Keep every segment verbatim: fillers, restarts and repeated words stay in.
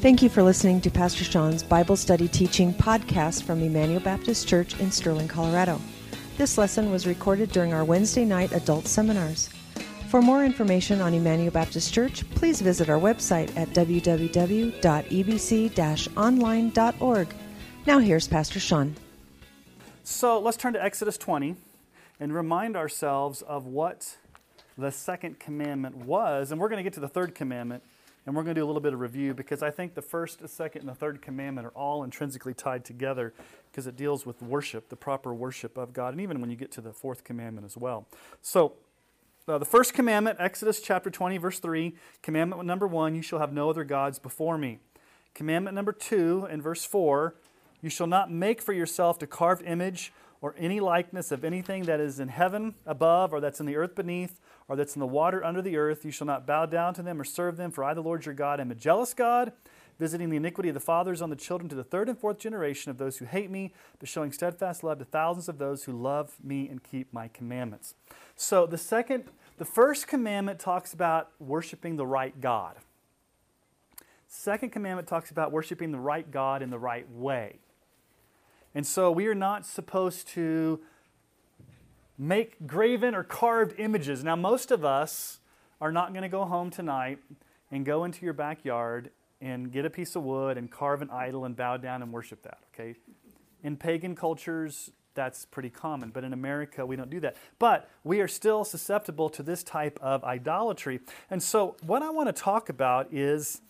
Thank you for listening to Pastor Sean's Bible Study Teaching podcast from Emmanuel Baptist Church in Sterling, Colorado. This lesson was recorded during our Wednesday night adult seminars. For more information on Emmanuel Baptist Church, please visit our website at w w w dot e b c dash online dot org. Now here's Pastor Sean. So let's turn to Exodus twenty and remind ourselves of what the second commandment was. And we're going to get to the third commandment, and we're going to do a little bit of review, because I think the first, the second, and the third commandment are all intrinsically tied together, because it deals with worship, the proper worship of God, and even when you get to the fourth commandment as well. So uh, the first commandment, Exodus chapter twenty, verse three, commandment number one, you shall have no other gods before me. Commandment number two, in verse four, you shall not make for yourself a carved image or any likeness of anything that is in heaven above, or that's in the earth beneath, or that's in the water under the earth. You shall not bow down to them or serve them, for I, the Lord your God, am a jealous God, visiting the iniquity of the fathers on the children to the third and fourth generation of those who hate me, but showing steadfast love to thousands of those who love me and keep my commandments. So the second, the first commandment talks about worshiping the right God. Second commandment talks about worshiping the right God in the right way. And so we are not supposed to make graven or carved images. Now, most of us are not going to go home tonight and go into your backyard and get a piece of wood and carve an idol and bow down and worship that, okay? In pagan cultures, that's pretty common, but in America, we don't do that. But we are still susceptible to this type of idolatry. And so what I want to talk about is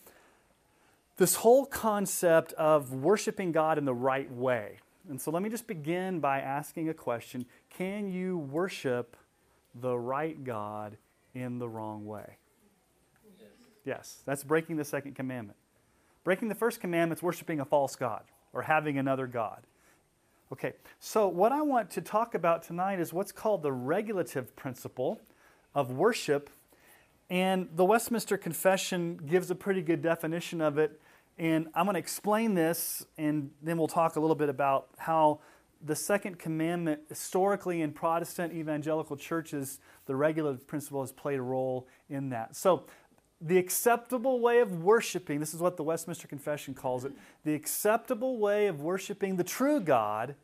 this whole concept of worshiping God in the right way. And so let me just begin by asking a question. Can you worship the right God in the wrong way? Yes. Yes, that's breaking the second commandment. Breaking the first commandment is worshiping a false God or having another God. Okay, so what I want to talk about tonight is what's called the regulative principle of worship. And the Westminster Confession gives a pretty good definition of it. And I'm going to explain this, and then we'll talk a little bit about how the second commandment, historically in Protestant evangelical churches, the regulative principle has played a role in that. So the acceptable way of worshiping, this is what the Westminster Confession calls it, the acceptable way of worshiping the true God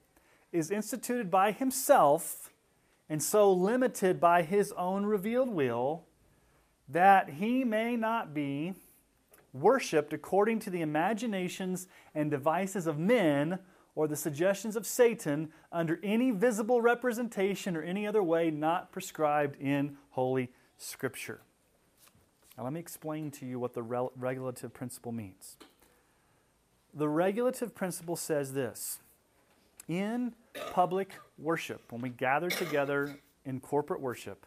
is instituted by himself, and so limited by his own revealed will, that he may not be worshipped according to the imaginations and devices of men or the suggestions of Satan under any visible representation or any other way not prescribed in Holy Scripture. Now let me explain to you what the rel- regulative principle means. The regulative principle says this: in public worship, when we gather together in corporate worship,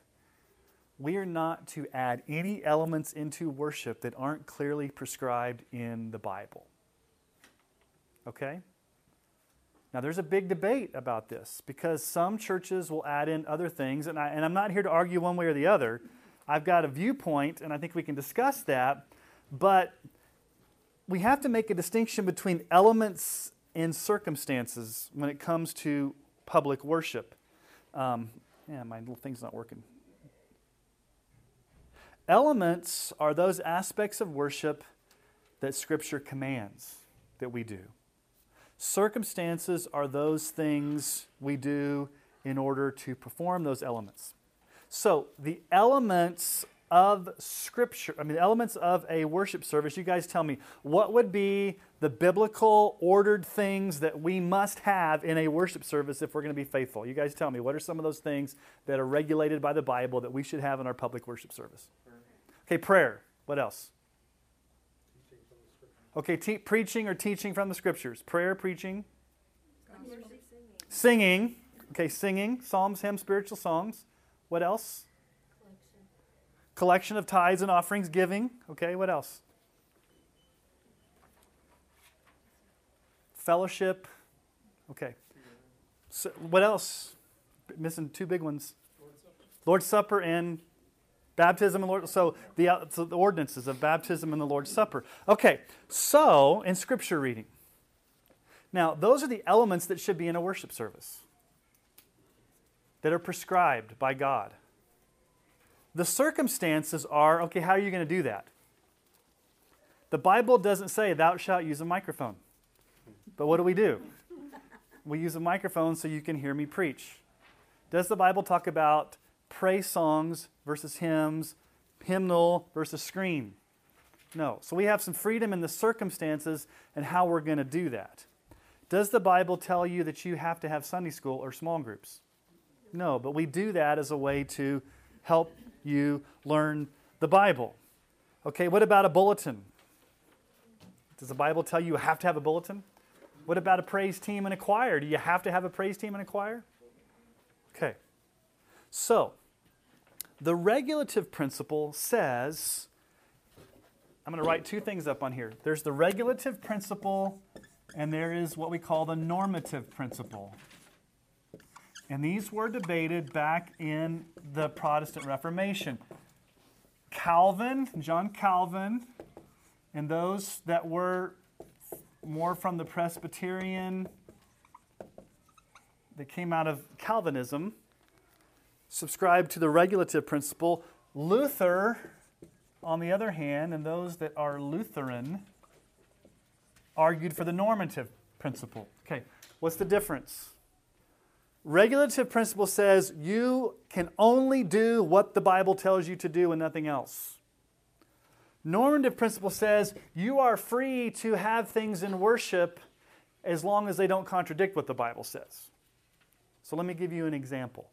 we are not to add any elements into worship that aren't clearly prescribed in the Bible. Okay? Now, there's a big debate about this, because some churches will add in other things, and, I, and I'm not here to argue one way or the other. I've got a viewpoint, and I think we can discuss that, but we have to make a distinction between elements and circumstances when it comes to public worship. Um, yeah, my little thing's not working. Elements are those aspects of worship that Scripture commands that we do. Circumstances are those things we do in order to perform those elements. So the elements of Scripture, I mean, the elements of a worship service, you guys tell me, what would be the biblical ordered things that we must have in a worship service if we're going to be faithful? You guys tell me, what are some of those things that are regulated by the Bible that we should have in our public worship service? Okay, prayer. What else? Okay, te- preaching or teaching from the Scriptures. Prayer, preaching. Singing. Okay, singing. Psalms, hymns, spiritual songs. What else? Collection. Collection of tithes and offerings, giving. Okay, what else? Fellowship. Okay. So, what else? Missing two big ones. Lord's Supper, Lord's Supper and... Baptism and Lord, so the, so the ordinances of baptism and the Lord's Supper. Okay, so in Scripture reading. Now, those are the elements that should be in a worship service that are prescribed by God. The circumstances are, okay, how are you going to do that? The Bible doesn't say, thou shalt use a microphone. But what do we do? We use a microphone so you can hear me preach. Does the Bible talk about praise songs versus hymns, hymnal versus scream? No. So we have some freedom in the circumstances and how we're going to do that. Does the Bible tell you that you have to have Sunday school or small groups? No, but we do that as a way to help you learn the Bible. Okay, what about a bulletin? Does the Bible tell you you have to have a bulletin? What about a praise team and a choir? Do you have to have a praise team and a choir? Okay. So, the regulative principle says, I'm going to write two things up on here. There's the regulative principle, and there is what we call the normative principle. And these were debated back in the Protestant Reformation. Calvin, John Calvin, and those that were more from the Presbyterian, that came out of Calvinism, subscribed to the regulative principle. Luther, on the other hand, and those that are Lutheran, argued for the normative principle. Okay, what's the difference? Regulative principle says you can only do what the Bible tells you to do and nothing else. Normative principle says you are free to have things in worship as long as they don't contradict what the Bible says. So let me give you an example.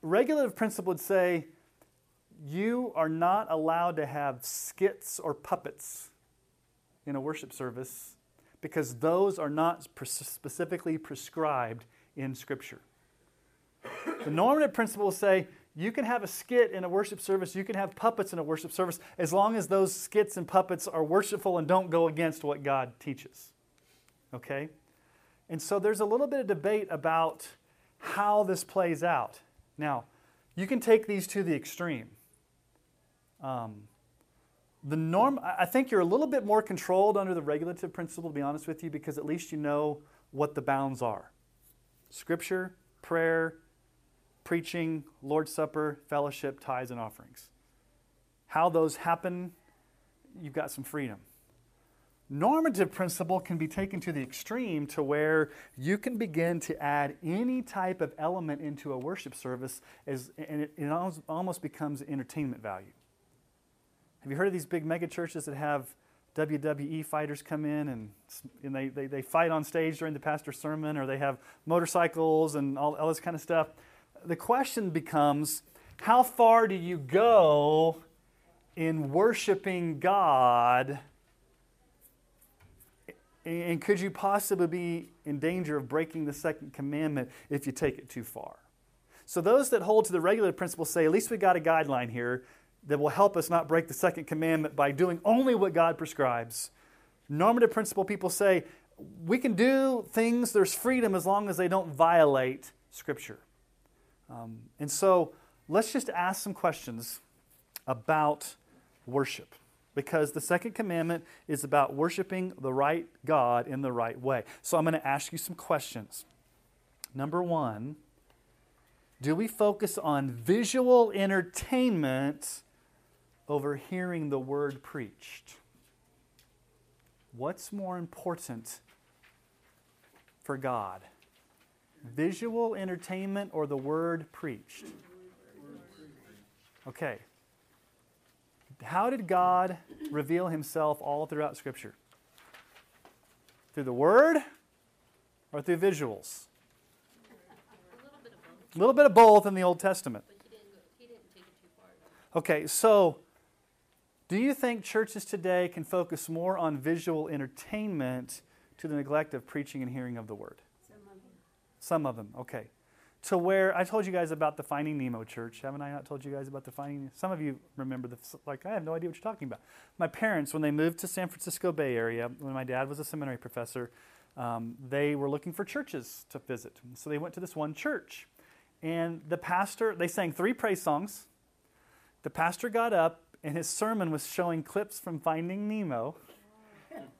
Regulative principle would say you are not allowed to have skits or puppets in a worship service because those are not specifically prescribed in Scripture. The normative principle will say you can have a skit in a worship service, you can have puppets in a worship service, as long as those skits and puppets are worshipful and don't go against what God teaches. Okay? And so there's a little bit of debate about how this plays out. Now, you can take these to the extreme. Um, the norm, I think you're a little bit more controlled under the regulative principle, to be honest with you, because at least you know what the bounds are. Scripture, prayer, preaching, Lord's Supper, fellowship, tithes, and offerings. How those happen, you've got some freedom. Normative principle can be taken to the extreme to where you can begin to add any type of element into a worship service, as, and it, it almost becomes entertainment value. Have you heard of these big mega churches that have W W E fighters come in and, and they, they, they fight on stage during the pastor's sermon, or they have motorcycles and all, all this kind of stuff? The question becomes, how far do you go in worshiping God, and could you possibly be in danger of breaking the second commandment if you take it too far? So those that hold to the regulative principle say, at least we got a guideline here that will help us not break the second commandment by doing only what God prescribes. Normative principle people say, we can do things, there's freedom as long as they don't violate Scripture. Um, and so let's just ask some questions about worship, because the second commandment is about worshiping the right God in the right way. So I'm going to ask you some questions. Number one, do we focus on visual entertainment over hearing the word preached? What's more important for God? Visual entertainment or the word preached? Okay. How did God reveal himself all throughout Scripture? Through the word or through visuals? A little bit of both. A little bit of both in the Old Testament. But he didn't, he didn't take it too far. Okay, so do you think churches today can focus more on visual entertainment to the neglect of preaching and hearing of the word? Some of them, okay. To where, I told you guys about the Finding Nemo Church. Haven't I not told you guys about the Finding Nemo? Some of you remember, the, like, I have no idea what you're talking about. My parents, when they moved to San Francisco Bay Area, when my dad was a seminary professor, um, they were looking for churches to visit. So they went to this one church. And the pastor, they sang three praise songs. The pastor got up, and his sermon was showing clips from Finding Nemo.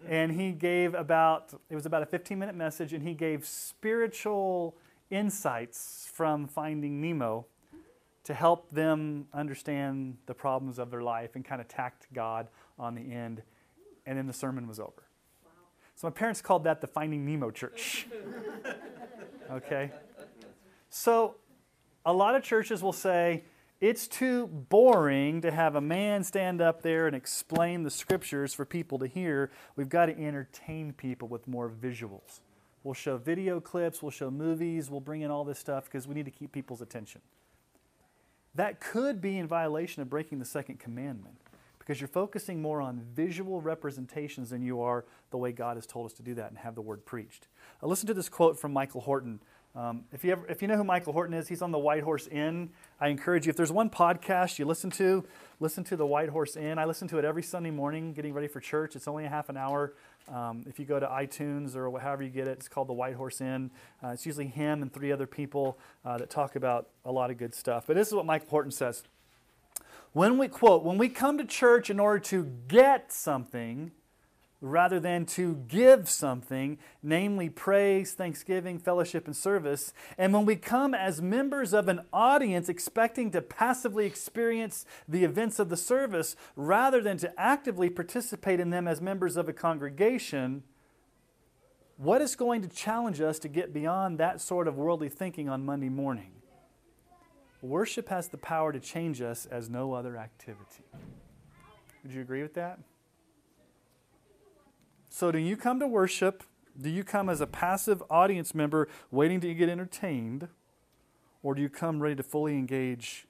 And he gave about, it was about a fifteen-minute message, and he gave spiritual insights from Finding Nemo to help them understand the problems of their life and kind of tacked God on the end. And then the sermon was over. Wow. So my parents called that the Finding Nemo Church. Okay? So a lot of churches will say, it's too boring to have a man stand up there and explain the scriptures for people to hear. We've got to entertain people with more visuals. We'll show video clips, we'll show movies, we'll bring in all this stuff because we need to keep people's attention. That could be in violation of breaking the second commandment because you're focusing more on visual representations than you are the way God has told us to do that and have the word preached. Now, listen to this quote from Michael Horton. Um, if you ever, if you know who Michael Horton is, he's on the White Horse Inn. I encourage you, if there's one podcast you listen to, listen to the White Horse Inn. I listen to it every Sunday morning, getting ready for church. It's only a half an hour. Um, if you go to iTunes or however you get it, it's called the White Horse Inn. Uh, it's usually him and three other people uh, that talk about a lot of good stuff. But this is what Michael Horton says. When we, quote, when we come to church in order to get something, rather than to give something, namely praise, thanksgiving, fellowship, and service. And when we come as members of an audience expecting to passively experience the events of the service, rather than to actively participate in them as members of a congregation, what is going to challenge us to get beyond that sort of worldly thinking on Monday morning? Worship has the power to change us as no other activity. Would you agree with that? So do you come to worship? Do you come as a passive audience member waiting to get entertained? Or do you come ready to fully engage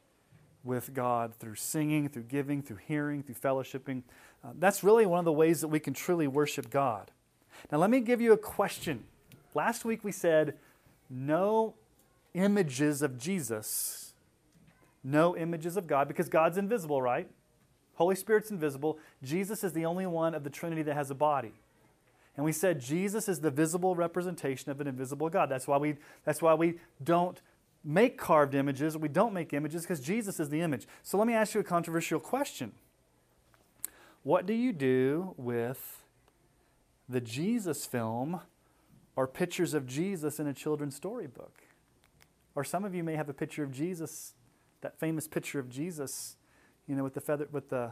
with God through singing, through giving, through hearing, through fellowshipping? Uh, that's really one of the ways that we can truly worship God. Now let me give you a question. Last week we said, no images of Jesus, no images of God, because God's invisible, right? Holy Spirit's invisible. Jesus is the only one of the Trinity that has a body. And we said Jesus is the visible representation of an invisible God. That's why we, that's why we don't make carved images. We don't make images because Jesus is the image. So let me ask you a controversial question. What do you do with the Jesus film or pictures of Jesus in a children's storybook? Or some of you may have a picture of Jesus, that famous picture of Jesus, you know, with the feather, with the,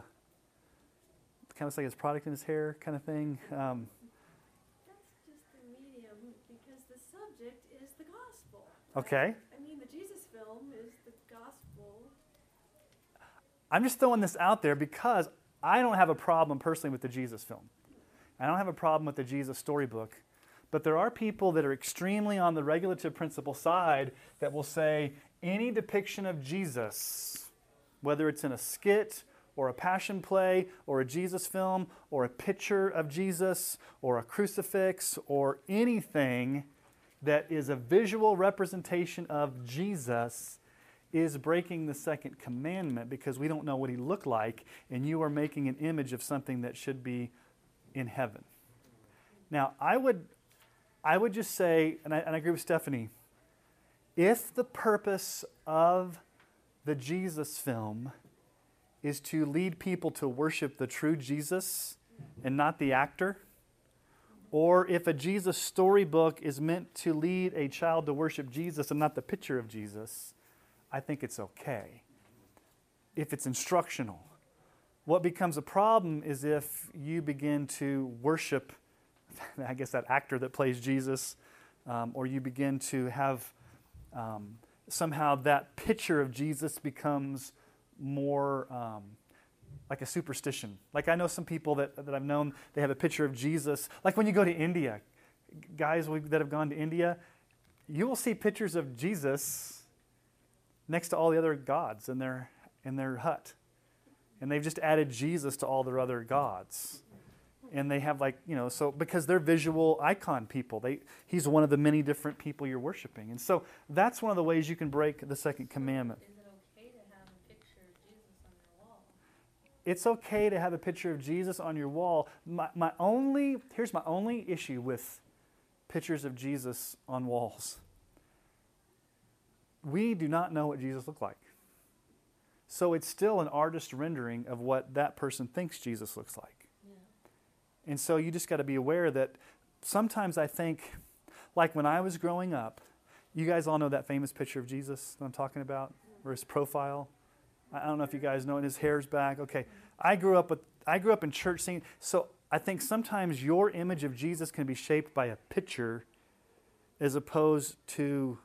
kind of like his product in his hair kind of thing. Um, Okay. I mean, the Jesus film is the gospel. I'm just throwing this out there because I don't have a problem personally with the Jesus film. I don't have a problem with the Jesus storybook. But there are people that are extremely on the regulative principle side that will say any depiction of Jesus, whether it's in a skit or a passion play or a Jesus film or a picture of Jesus or a crucifix or anything that is a visual representation of Jesus is breaking the second commandment because we don't know what he looked like, and you are making an image of something that should be in heaven. Now, I would I would just say, and I, and I agree with Stephanie, if the purpose of the Jesus film is to lead people to worship the true Jesus and not the actor, or if a Jesus storybook is meant to lead a child to worship Jesus and not the picture of Jesus, I think it's okay if it's instructional. What becomes a problem is if you begin to worship, I guess, that actor that plays Jesus, um, or you begin to have um, somehow that picture of Jesus becomes more Um, like a superstition. Like I know some people that, that I've known, they have a picture of Jesus. Like when you go to India, guys we, that have gone to India, you will see pictures of Jesus next to all the other gods in their in their hut. And they've just added Jesus to all their other gods. And they have like, you know, so because they're visual icon people. They he's one of the many different people you're worshiping. And so that's one of the ways you can break the second commandment. It's okay to have a picture of Jesus on your wall. My, my only, here's my only issue with pictures of Jesus on walls. We do not know what Jesus looked like. So it's still an artist's rendering of what that person thinks Jesus looks like. Yeah. And so you just got to be aware that sometimes I think, like when I was growing up, you guys all know that famous picture of Jesus that I'm talking about, or his profile. I don't know if you guys know it. His hair's back. Okay. I grew up with I grew up in church singing. So I think sometimes your image of Jesus can be shaped by a picture as opposed to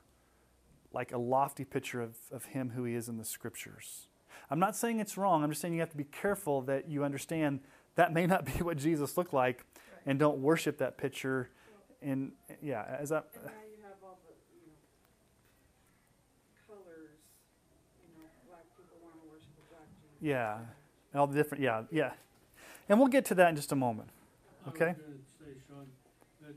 like a lofty picture of, of him who he is in the Scriptures. I'm not saying it's wrong. I'm just saying you have to be careful that you understand that may not be what Jesus looked like, and don't worship that picture. And yeah, as I. And now you have all the you know, colors. You know, black people want to worship the black Jesus. Yeah, and all the different. Yeah, yeah, and we'll get to that in just a moment. Okay. I was going to say, Sean, that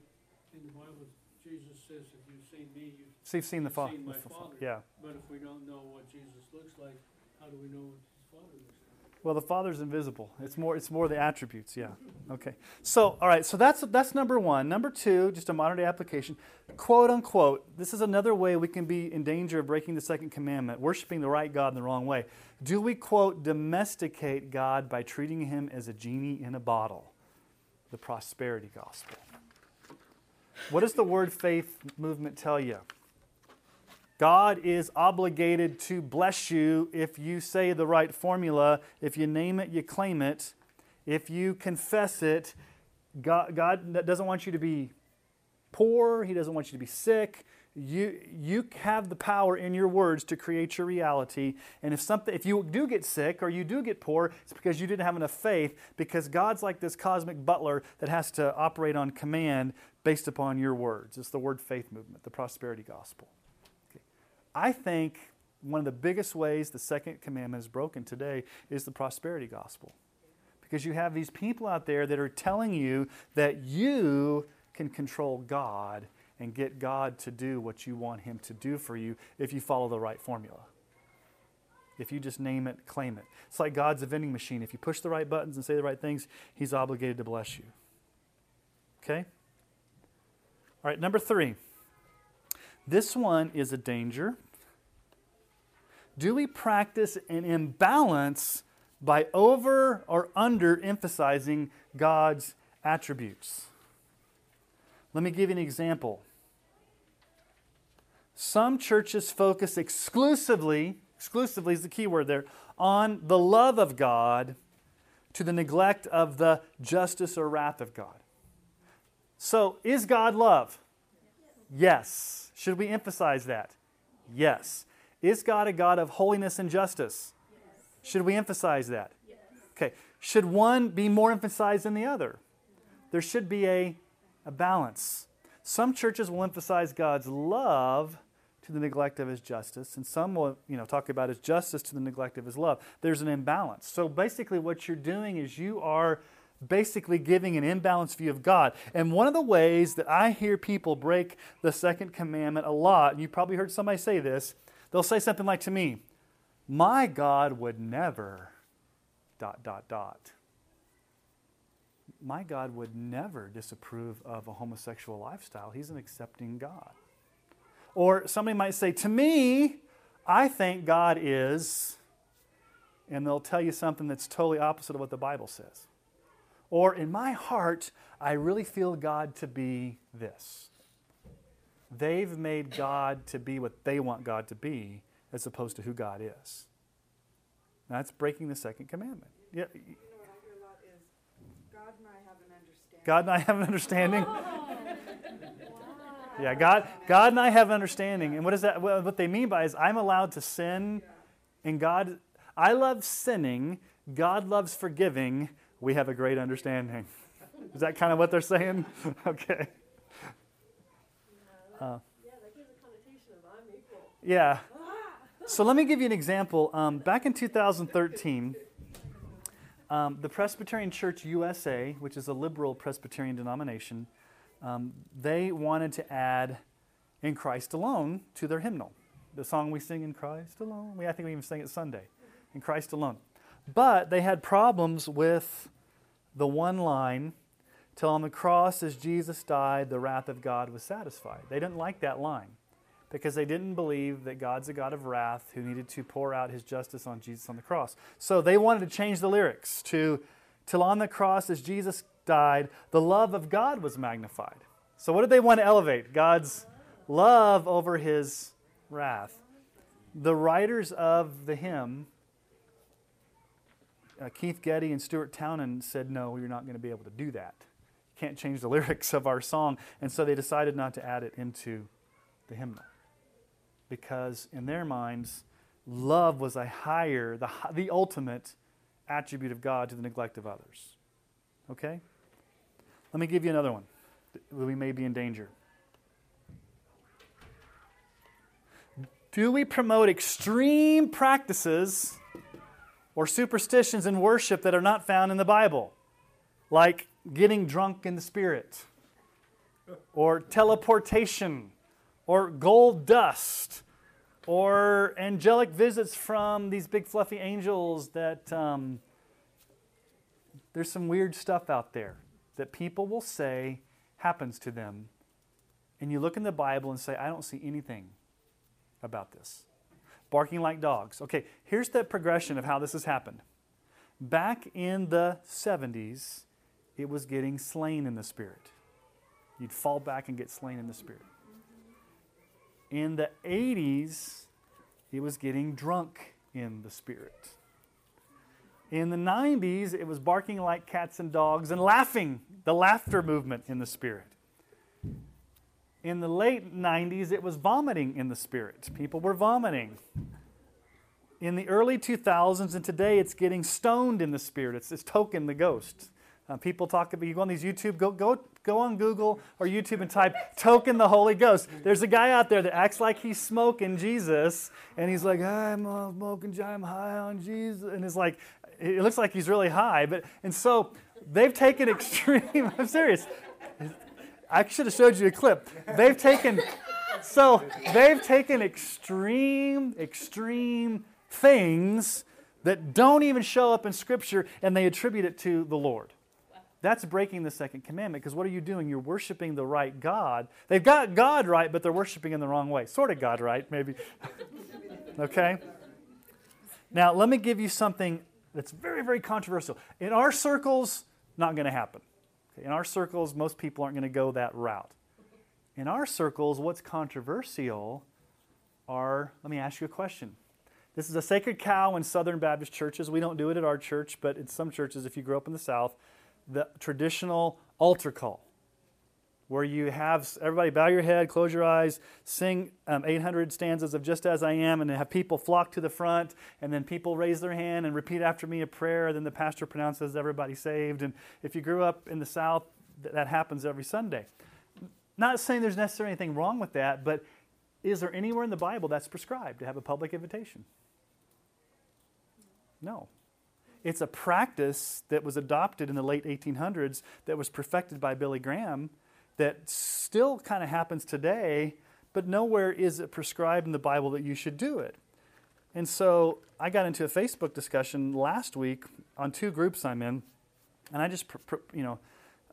in the Bible, Jesus says, "If you've seen me, you've, so you've seen the Father." Seen my Father. Yeah. But if we don't know what Jesus looks like, how do we know what his Father looks like? Well, the Father's invisible. It's more it's more the attributes, yeah. Okay. So, all right, so that's that's number one. Number two, just a modern-day application, quote, unquote, this is another way we can be in danger of breaking the second commandment, worshiping the right God in the wrong way. Do we, quote, domesticate God by treating him as a genie in a bottle? The prosperity gospel. What does the word faith movement tell you? God is obligated to bless you if you say the right formula, if you name it, you claim it, if you confess it. God, God doesn't want you to be poor. He doesn't want you to be sick. You, you have the power in your words to create your reality. And if something, if you do get sick or you do get poor, it's because you didn't have enough faith, because God's like this cosmic butler that has to operate on command based upon your words. It's the word faith movement, the prosperity gospel. I think one of the biggest ways the second commandment is broken today is the prosperity gospel. Because you have these people out there that are telling you that you can control God and get God to do what you want him to do for you if you follow the right formula. If you just name it, claim it. It's like God's a vending machine. If you push the right buttons and say the right things, he's obligated to bless you. Okay? All right, number three. This one is a danger. Do we practice an imbalance by over or under emphasizing God's attributes? Let me give you an example. Some churches focus exclusively, exclusively is the key word there, on the love of God to the neglect of the justice or wrath of God. So, is God love? Yes. Should we emphasize that? Yes. Is God a God of holiness and justice? Yes. Should we emphasize that? Yes. Okay. Should one be more emphasized than the other? There should be a, a balance. Some churches will emphasize God's love to the neglect of his justice, and some will, you know, talk about his justice to the neglect of his love. There's an imbalance. So basically what you're doing is you are basically giving an imbalanced view of God. And one of the ways that I hear people break the second commandment a lot, and you probably heard somebody say this, they'll say something like to me, my God would never, dot, dot, dot. My God would never disapprove of a homosexual lifestyle. He's an accepting God. Or somebody might say, to me, I think God is, and they'll tell you something that's totally opposite of what the Bible says. Or in my heart, I really feel God to be this. They've made God to be what they want God to be as opposed to who God is. Now, that's breaking the second commandment. Yeah. You know what I hear a lot is, God and I have an understanding. God and I have an understanding. Oh. Wow. Yeah, God, God and I have an understanding. And what is that? Well, what they mean by is I'm allowed to sin, yeah. And God, I love sinning, God loves forgiving. We have a great understanding. Is that kind of what they're saying? Okay. Uh, yeah, that gives a connotation of I'm equal. Yeah. So let me give you an example. Um, back in two thousand thirteen, um, the Presbyterian Church U S A, which is a liberal Presbyterian denomination, um, they wanted to add In Christ Alone to their hymnal. The song we sing, In Christ Alone. We, I think we even sang it Sunday. In Christ Alone. But they had problems with the one line, till on the cross as Jesus died, the wrath of God was satisfied. They didn't like that line because they didn't believe that God's a God of wrath who needed to pour out his justice on Jesus on the cross. So they wanted to change the lyrics to, till on the cross as Jesus died, the love of God was magnified. So what did they want to elevate? God's love over his wrath. the writers of the hymn, uh, Keith Getty and Stuart Townend, said, no, you're not going to be able to do that. You can't change the lyrics of our song. And so they decided not to add it into the hymnal. Because in their minds, love was a higher, the, the ultimate attribute of God to the neglect of others. Okay? Let me give you another one. We may be in danger. Do we promote extreme practices or superstitions in worship that are not found in the Bible? Like getting drunk in the Spirit, or teleportation, or gold dust, or angelic visits from these big fluffy angels that um, there's some weird stuff out there that people will say happens to them. And you look in the Bible and say, I don't see anything about this. Barking like dogs. Okay, here's the progression of how this has happened. Back in the seventies, it was getting slain in the Spirit. You'd fall back and get slain in the Spirit. In the eighties, it was getting drunk in the Spirit. In the nineties, it was barking like cats and dogs and laughing, the laughter movement in the Spirit. In the late nineties, it was vomiting in the Spirit. People were vomiting. In the early two thousands and today, it's getting stoned in the Spirit. It's, it's token the ghost. Uh, people talk about, you go on these YouTube, go go go on Google or YouTube and type token the Holy Ghost. There's a guy out there that acts like he's smoking Jesus, and he's like, I'm uh, smoking, I'm high on Jesus. And it's like, it looks like he's really high. But and so they've taken extreme, I'm serious. I should have showed you a clip. They've taken, so they've taken extreme, extreme things that don't even show up in Scripture, and they attribute it to the Lord. That's breaking the second commandment, because what are you doing? You're worshiping the right God. They've got God right, but they're worshiping in the wrong way. Sort of God right, maybe. Okay? Now, let me give you something that's very, very controversial. In our circles, not going to happen. In our circles, most people aren't going to go that route. In our circles, what's controversial are, let me ask you a question. This is a sacred cow in Southern Baptist churches. We don't do it at our church, but in some churches, if you grew up in the South, the traditional altar call, where you have everybody bow your head, close your eyes, sing um, eight hundred stanzas of Just As I Am, and have people flock to the front, and then people raise their hand and repeat after me a prayer, and then the pastor pronounces everybody saved. And if you grew up in the South, th- that happens every Sunday. Not saying there's necessarily anything wrong with that, but is there anywhere in the Bible that's prescribed to have a public invitation? No. It's a practice that was adopted in the late eighteen hundreds that was perfected by Billy Graham that still kind of happens today, but nowhere is it prescribed in the Bible that you should do it. And so I got into a Facebook discussion last week on two groups I'm in, and I just pr- pr- you know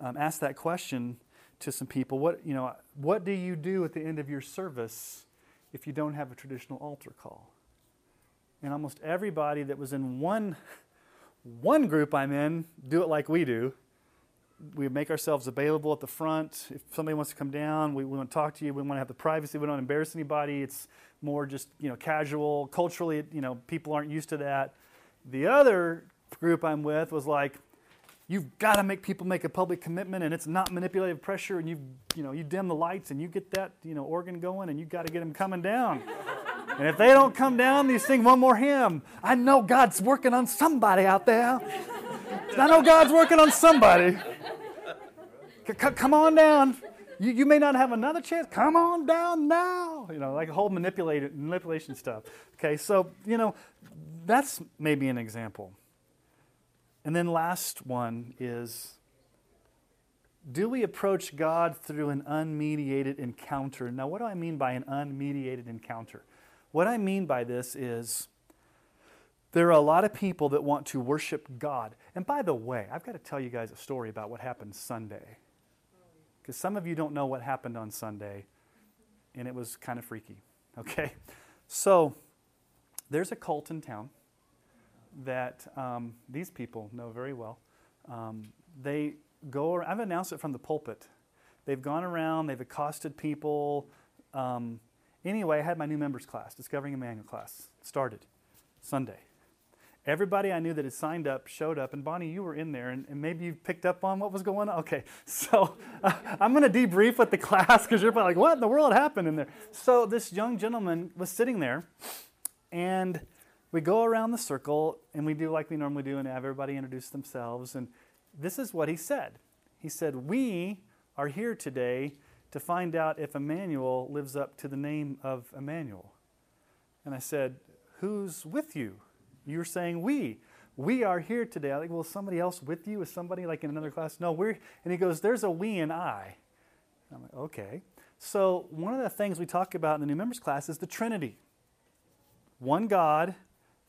um, asked that question to some people. What you know, what do you do at the end of your service if you don't have a traditional altar call? And almost everybody that was in one One group I'm in, do it like we do. We make ourselves available at the front. If somebody wants to come down, we, we want to talk to you. We want to have the privacy. We don't embarrass anybody. It's more just, you know, casual. Culturally, you know, people aren't used to that. The other group I'm with was like, you've got to make people make a public commitment, and it's not manipulative pressure, and you, you know, you dim the lights, and you get that, you know, organ going, and you got to get them coming down. And if they don't come down, you sing one more hymn. I know God's working on somebody out there. I know God's working on somebody. C- c- come on down. You, you may not have another chance. Come on down now. You know, like whole manipulated, manipulation stuff. Okay, so, you know, that's maybe an example. And then last one is, do we approach God through an unmediated encounter? Now, what do I mean by an unmediated encounter? What I mean by this is there are a lot of people that want to worship God. And by the way, I've got to tell you guys a story about what happened Sunday. Because some of you don't know what happened on Sunday, and it was kind of freaky. Okay? So there's a cult in town that um, these people know very well. Um, they go around, I've announced it from the pulpit. They've gone around, they've accosted people, um, Anyway, I had my new members class, Discovering Emmanuel class. It started Sunday. Everybody I knew that had signed up showed up, and Bonnie, you were in there, and, and maybe you picked up on what was going on. Okay, so uh, I'm going to debrief with the class because you're probably like, what in the world happened in there? So this young gentleman was sitting there, and we go around the circle, and we do like we normally do and have everybody introduce themselves, and this is what he said. He said, we are here today to find out if Emmanuel lives up to the name of Emmanuel. And I said, who's with you? You're saying we. We are here today. I think, well, is somebody else with you? Is somebody like in another class? No, we're, and he goes, there's a we and I. And I'm like, okay. So one of the things we talk about in the new members class is the Trinity. One God,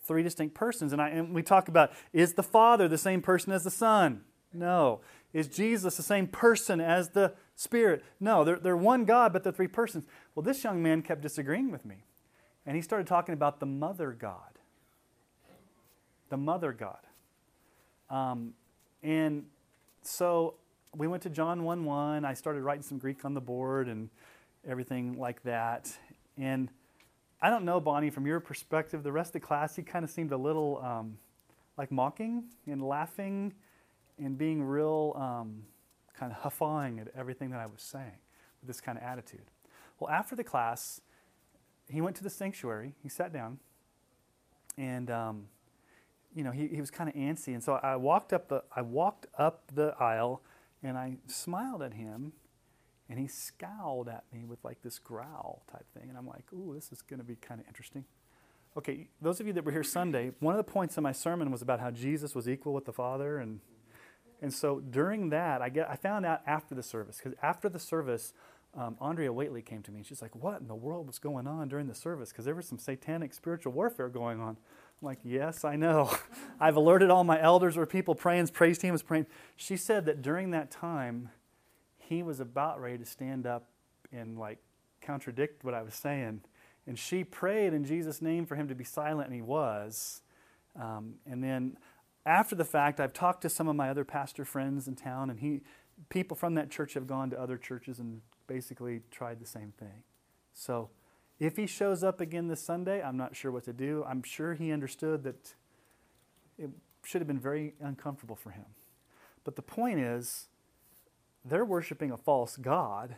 three distinct persons. And, I, and we talk about, is the Father the same person as the Son? No. Is Jesus the same person as the Spirit? No. They're, they're one God, but they're three persons. Well, this young man kept disagreeing with me. And he started talking about the Mother God. The Mother God. Um, and so we went to John one one. I started writing some Greek on the board and everything like that. And I don't know, Bonnie, from your perspective, the rest of the class, he kind of seemed a little um, like mocking and laughing and being real um, kind of huffawing at everything that I was saying with this kind of attitude. Well, after the class, he went to the sanctuary. He sat down and... Um, you know, he, he was kind of antsy, and so I walked up the I walked up the aisle, and I smiled at him, and he scowled at me with like this growl type thing, and I'm like, ooh, this is going to be kind of interesting. Okay, those of you that were here Sunday, one of the points of my sermon was about how Jesus was equal with the Father, and and so during that, I get I found out after the service, because after the service, um, Andrea Waitley came to me, and she's like, what in the world was going on during the service? Because there was some satanic spiritual warfare going on. I'm like, yes, I know. I've alerted all my elders or people praying, praise team was praying. She said that during that time, he was about ready to stand up and like contradict what I was saying. And she prayed in Jesus' name for him to be silent, and he was. Um, and then after the fact, I've talked to some of my other pastor friends in town, and he, people from that church have gone to other churches and basically tried the same thing. So... if he shows up again this Sunday, I'm not sure what to do. I'm sure he understood that it should have been very uncomfortable for him. But the point is, they're worshiping a false God,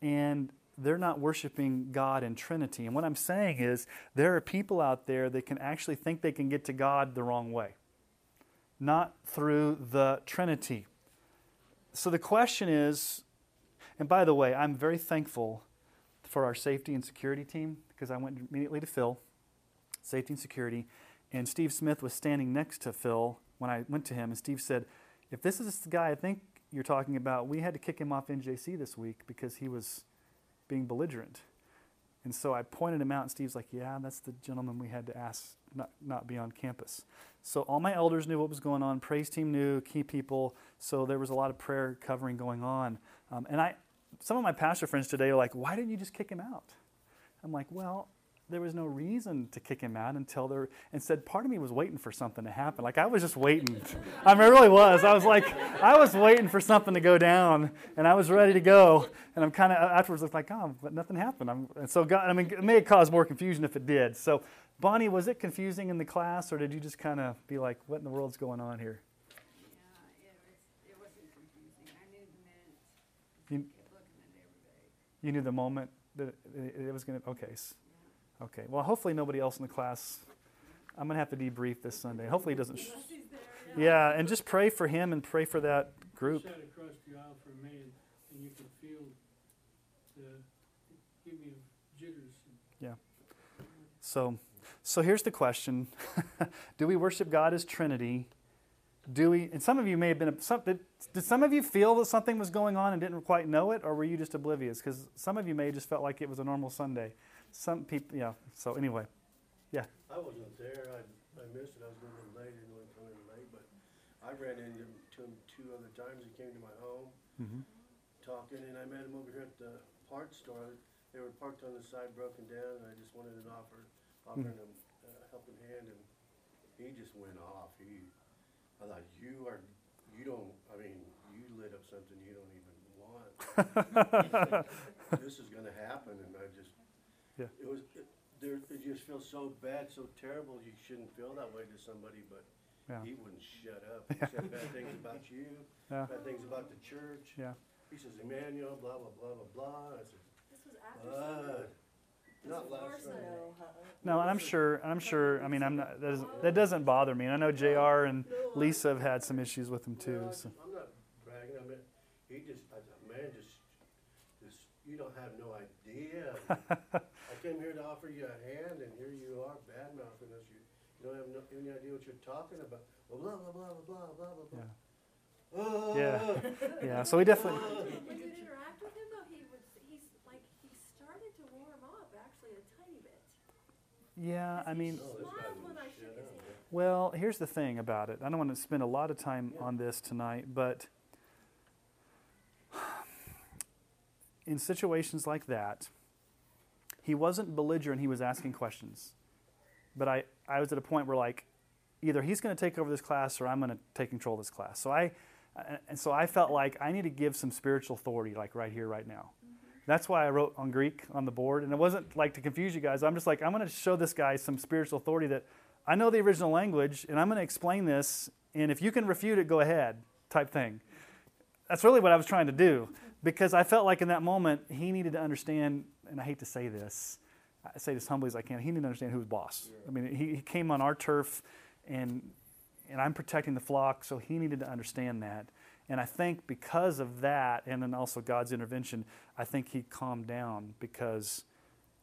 and they're not worshiping God in Trinity. And what I'm saying is, there are people out there that can actually think they can get to God the wrong way, not through the Trinity. So the question is, and by the way, I'm very thankful for our safety and security team, because I went immediately to Phil, safety and security, and Steve Smith was standing next to Phil when I went to him, and Steve said, if this is the guy I think you're talking about, we had to kick him off N J C this week because he was being belligerent. And so I pointed him out, and Steve's like, yeah, that's the gentleman we had to ask not, not be on campus. So all my elders knew what was going on, praise team knew, key people, so there was a lot of prayer covering going on. Um, and I Some of my pastor friends today are like, why didn't you just kick him out? I'm like, well, there was no reason to kick him out until there, and said part of me was waiting for something to happen. Like, I was just waiting. I mean, I really was. I was like, I was waiting for something to go down, and I was ready to go. And I'm kind of afterwards looked like, oh, but nothing happened. I'm, and so, God, I mean, it may have caused more confusion if it did. So, Bonnie, was it confusing in the class, or did you just kind of be like, what in the world's going on here? Yeah, it, was, it wasn't confusing. I knew the minutes. You, You knew the moment that it was going to, okay. Okay, well, hopefully nobody else in the class, I'm going to have to debrief this Sunday. Hopefully he doesn't, sh- yeah, and just pray for him and pray for that group. Sat across the aisle for a minute, and you could feel the, give me jitters. Yeah. So, so here's the question. Do we worship God as Trinity? Do we, and some of you may have been, some, did, did some of you feel that something was going on and didn't quite know it, or were you just oblivious? Because some of you may have just felt like it was a normal Sunday. Some people, yeah, so anyway, yeah. I wasn't there, I, I missed it, I was going to be late, I didn't want to come in late, but I ran into him two other times. He came to my home, mm-hmm. talking, and I met him over here at the parts store. They were parked on the side, broken down, and I just wanted an offer, offering mm-hmm. him a helping hand, and he just went off. He... I thought, you are, you don't, I mean, you lit up something you don't even want. This is going to happen, and I just, Yeah. It was, it, there, it just feels so bad, so terrible. You shouldn't feel that way to somebody, but yeah. he wouldn't shut up. He yeah. said bad things about you, yeah. bad things about the church. Yeah. He says, Emmanuel, blah, blah, blah, blah, blah. I said, this was after Sunday. Not last Sunday. No, and I'm sure, and I'm sure, I mean, I'm not, that, is, that doesn't bother me. And I know J R and Lisa have had some issues with him, too. No, so. I'm not bragging. I mean, he just, I thought, man, just, just, you don't have no idea. I came here to offer you a hand, and here you are, bad-mouthing us. You, you don't have no, any idea what you're talking about. Blah, blah, blah, blah, blah, blah, blah, blah. Yeah. Oh. Yeah, yeah. So we definitely. When you interact with him, though, he was—he's like he started to warm up actually a tiny bit. Yeah, I mean. Well, here's the thing about it. I don't want to spend a lot of time yeah. on this tonight, but in situations like that, he wasn't belligerent. He was asking questions, but I—I I was at a point where like. Either he's going to take over this class or I'm going to take control of this class. So I, and so I felt like I need to give some spiritual authority, like right here, right now. Mm-hmm. That's why I wrote on Greek on the board. And it wasn't like to confuse you guys. I'm just like, I'm going to show this guy some spiritual authority that I know the original language and I'm going to explain this. And if you can refute it, go ahead type thing. That's really what I was trying to do because I felt like in that moment he needed to understand, and I hate to say this, I say this humbly as I can, he needed to understand who was boss. Yeah. I mean, he, he came on our turf. And and I'm protecting the flock, so he needed to understand that. And I think because of that, and then also God's intervention, I think he calmed down because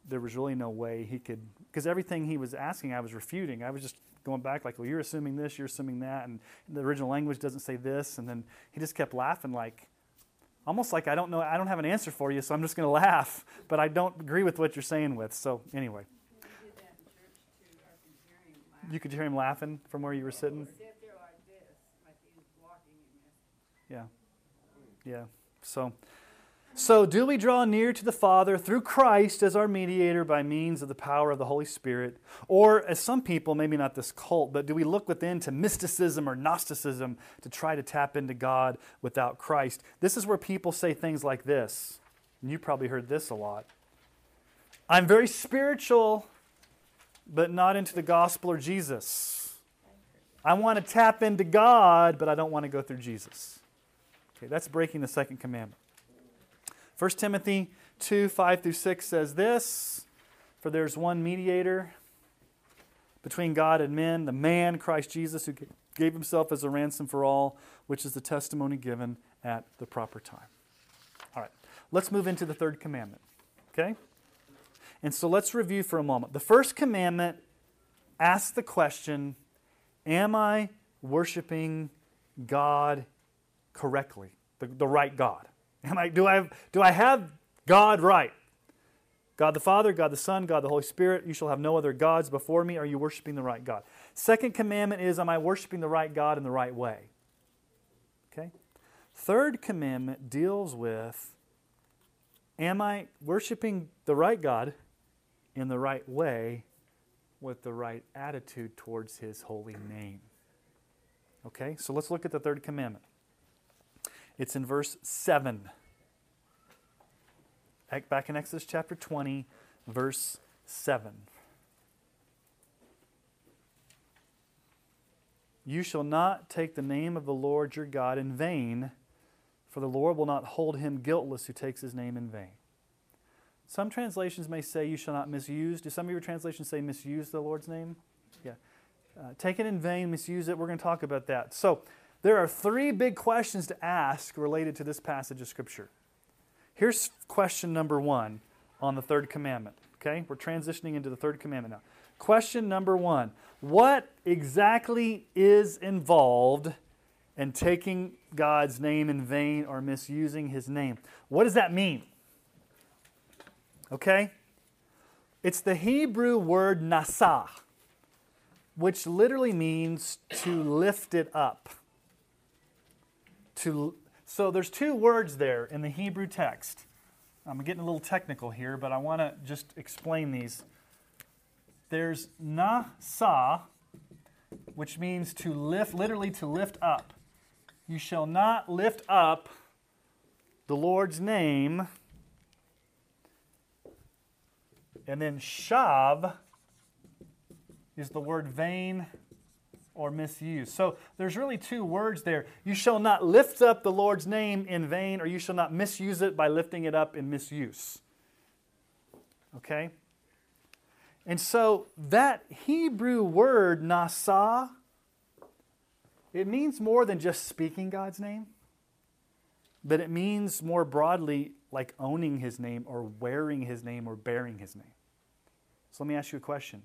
there was really no way he could, because everything he was asking, I was refuting. I was just going back like, well, you're assuming this, you're assuming that, and the original language doesn't say this. And then he just kept laughing like, almost like, I don't know, I don't have an answer for you, so I'm just going to laugh. But I don't agree with what you're saying with, so anyway. You could hear him laughing from where you were sitting. Yeah. Yeah. So, so do we draw near to the Father through Christ as our mediator by means of the power of the Holy Spirit? Or as some people, maybe not this cult, but do we look within to mysticism or Gnosticism to try to tap into God without Christ? This is where people say things like this. And you probably heard this a lot. I'm very spiritual, but not into the gospel or Jesus. I want to tap into God, but I don't want to go through Jesus. Okay, that's breaking the second commandment. First Timothy two, five through six says this, for there's one mediator between God and men, the man Christ Jesus, who gave himself as a ransom for all, which is the testimony given at the proper time. All right, let's move into the third commandment. Okay? And so let's review for a moment. The first commandment asks the question, am I worshiping God correctly? The, the right God. Am I, do, I have, do I have God right? God the Father, God the Son, God the Holy Spirit. You shall have no other gods before me. Are you worshiping the right God? Second commandment is, am I worshiping the right God in the right way? Okay. Third commandment deals with, am I worshiping the right God in the right way with the right attitude towards His holy name? Okay, so let's look at the third commandment. It's in verse seven. Back in Exodus chapter twenty, verse seven. You shall not take the name of the Lord your God in vain, for the Lord will not hold him guiltless who takes his name in vain. Some translations may say you shall not misuse. Do some of your translations say misuse the Lord's name? Yeah. Uh, take it in vain, misuse it. We're going to talk about that. So there are three big questions to ask related to this passage of Scripture. Here's question number one on the third commandment. Okay, we're transitioning into the third commandment now. Question number one. What exactly is involved and taking God's name in vain or misusing His name? What does that mean? Okay? It's the Hebrew word nasa, which literally means to lift it up. To, so there's two words there in the Hebrew text. I'm getting a little technical here, but I want to just explain these. There's nasa, which means to lift, literally to lift up. You shall not lift up the Lord's name And then shav is the word vain or misuse. So there's really two words there. You shall not lift up the Lord's name in vain, or you shall not misuse it by lifting it up in misuse. Okay? And so that Hebrew word, nasa, it means more than just speaking God's name, but it means more broadly like owning his name or wearing his name or bearing his name. So let me ask you a question.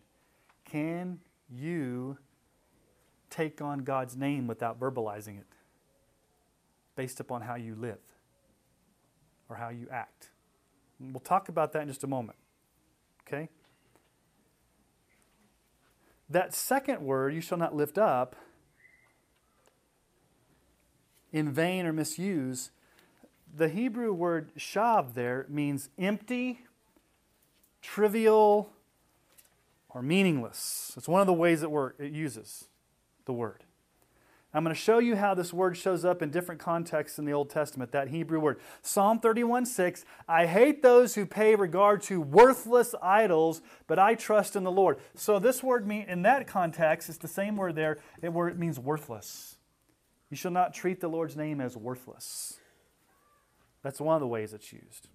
Can you take on God's name without verbalizing it based upon how you live or how you act? And we'll talk about that in just a moment. Okay? That second word, you shall not lift up, in vain or misuse, the Hebrew word shav there means empty, trivial, or meaningless. It's one of the ways that word, it uses the word. I'm going to show you how this word shows up in different contexts in the Old Testament, that Hebrew word. Psalm thirty-one six, I hate those who pay regard to worthless idols, but I trust in the Lord. So this word, mean, in that context, it's the same word there. It, word, it means worthless. You shall not treat the Lord's name as worthless. That's one of the ways it's used.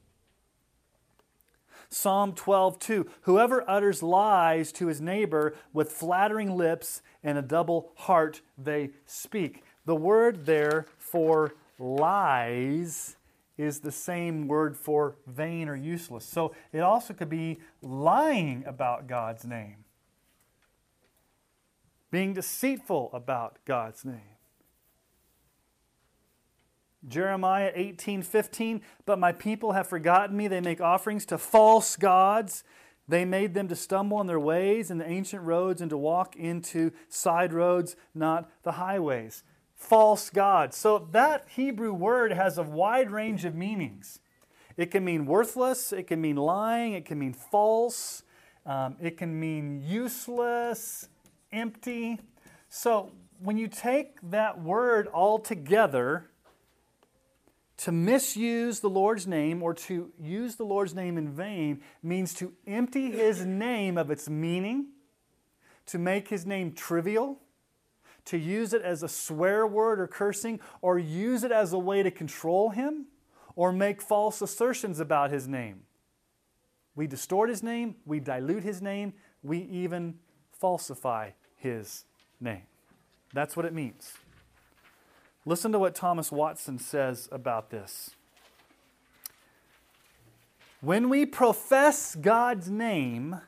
Psalm twelve two, whoever utters lies to his neighbor with flattering lips and a double heart they speak. The word there for lies is the same word for vain or useless. So it also could be lying about God's name, being deceitful about God's name. Jeremiah eighteen fifteen, but my people have forgotten me. They make offerings to false gods. They made them to stumble on their ways in the ancient roads and to walk into side roads, not the highways. False gods. So that Hebrew word has a wide range of meanings. It can mean worthless. It can mean lying. It can mean false. Um, it can mean useless, empty. So when you take that word all together, to misuse the Lord's name or to use the Lord's name in vain means to empty his name of its meaning, to make his name trivial, to use it as a swear word or cursing, or use it as a way to control him, or make false assertions about his name. We distort his name, we dilute his name, we even falsify his name. That's what it means. Listen to what Thomas Watson says about this. When we profess God's name,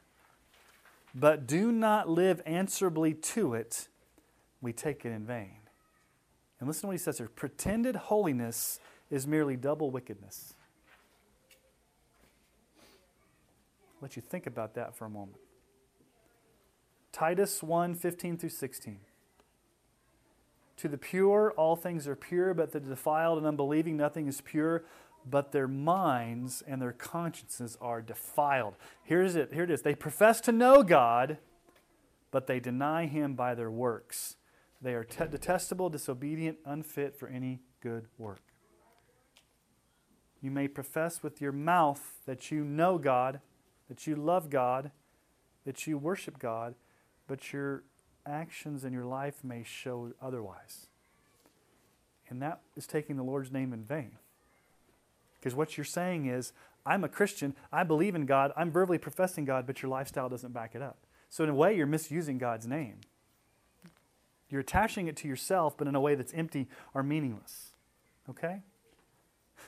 but do not live answerably to it, we take it in vain. And listen to what he says here. Pretended holiness is merely double wickedness. I'll let you think about that for a moment. Titus one fifteen through sixteen. To the pure, all things are pure, but the defiled and unbelieving, nothing is pure, but their minds and their consciences are defiled. Here's it. Here it is. They profess to know God, but they deny him by their works. They are te- detestable, disobedient, unfit for any good work. You may profess with your mouth that you know God, that you love God, that you worship God, but you're actions in your life may show otherwise. And that is taking the Lord's name in vain. Because what you're saying is, I'm a Christian, I believe in God, I'm verbally professing God, but your lifestyle doesn't back it up. So in a way, you're misusing God's name. You're attaching it to yourself, but in a way that's empty or meaningless. Okay?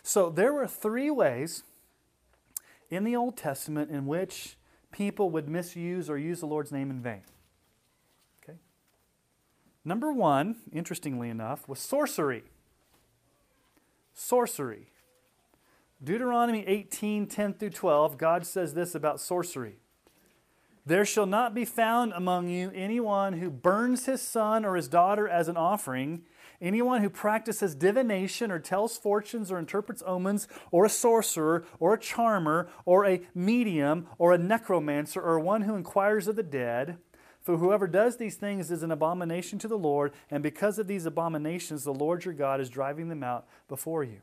So there were three ways in the Old Testament in which people would misuse or use the Lord's name in vain. Number one, interestingly enough, was sorcery. Sorcery. Deuteronomy eighteen ten through twelve, God says this about sorcery. There shall not be found among you anyone who burns his son or his daughter as an offering, anyone who practices divination or tells fortunes or interprets omens, or a sorcerer, or a charmer, or a medium, or a necromancer, or one who inquires of the dead. For whoever does these things is an abomination to the Lord, and because of these abominations, the Lord your God is driving them out before you.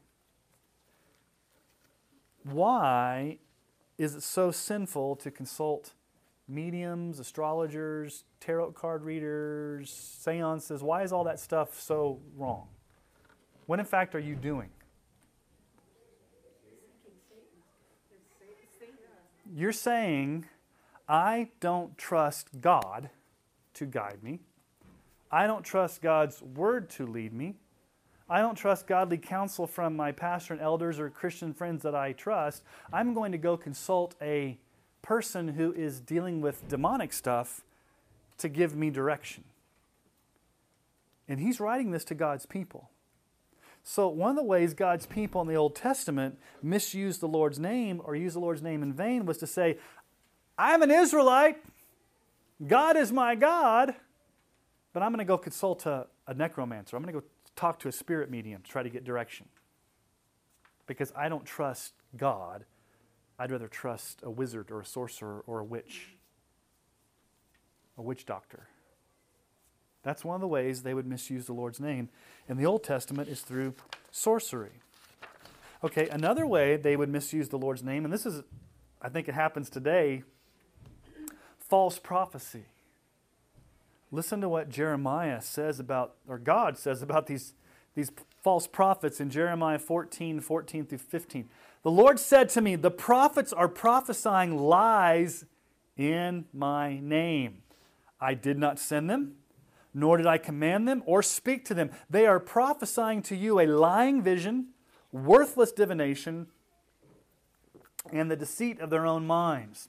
Why is it so sinful to consult mediums, astrologers, tarot card readers, seances? Why is all that stuff so wrong? What, in fact, are you doing? You're saying, I don't trust God to guide me. I don't trust God's word to lead me. I don't trust godly counsel from my pastor and elders or Christian friends that I trust. I'm going to go consult a person who is dealing with demonic stuff to give me direction. And he's writing this to God's people. So one of the ways God's people in the Old Testament misused the Lord's name or used the Lord's name in vain was to say, I'm an Israelite, God is my God, but I'm going to go consult a, a necromancer. I'm going to go talk to a spirit medium to try to get direction because I don't trust God. I'd rather trust a wizard or a sorcerer or a witch, a witch doctor. That's one of the ways they would misuse the Lord's name in the Old Testament is through sorcery. Okay, another way they would misuse the Lord's name, and this is, I think it happens today, false prophecy. Listen to what Jeremiah says about, or God says about these, these false prophets in Jeremiah fourteen, fourteen through fifteen. The Lord said to me, the prophets are prophesying lies in my name. I did not send them, nor did I command them or speak to them. They are prophesying to you a lying vision, worthless divination, and the deceit of their own minds.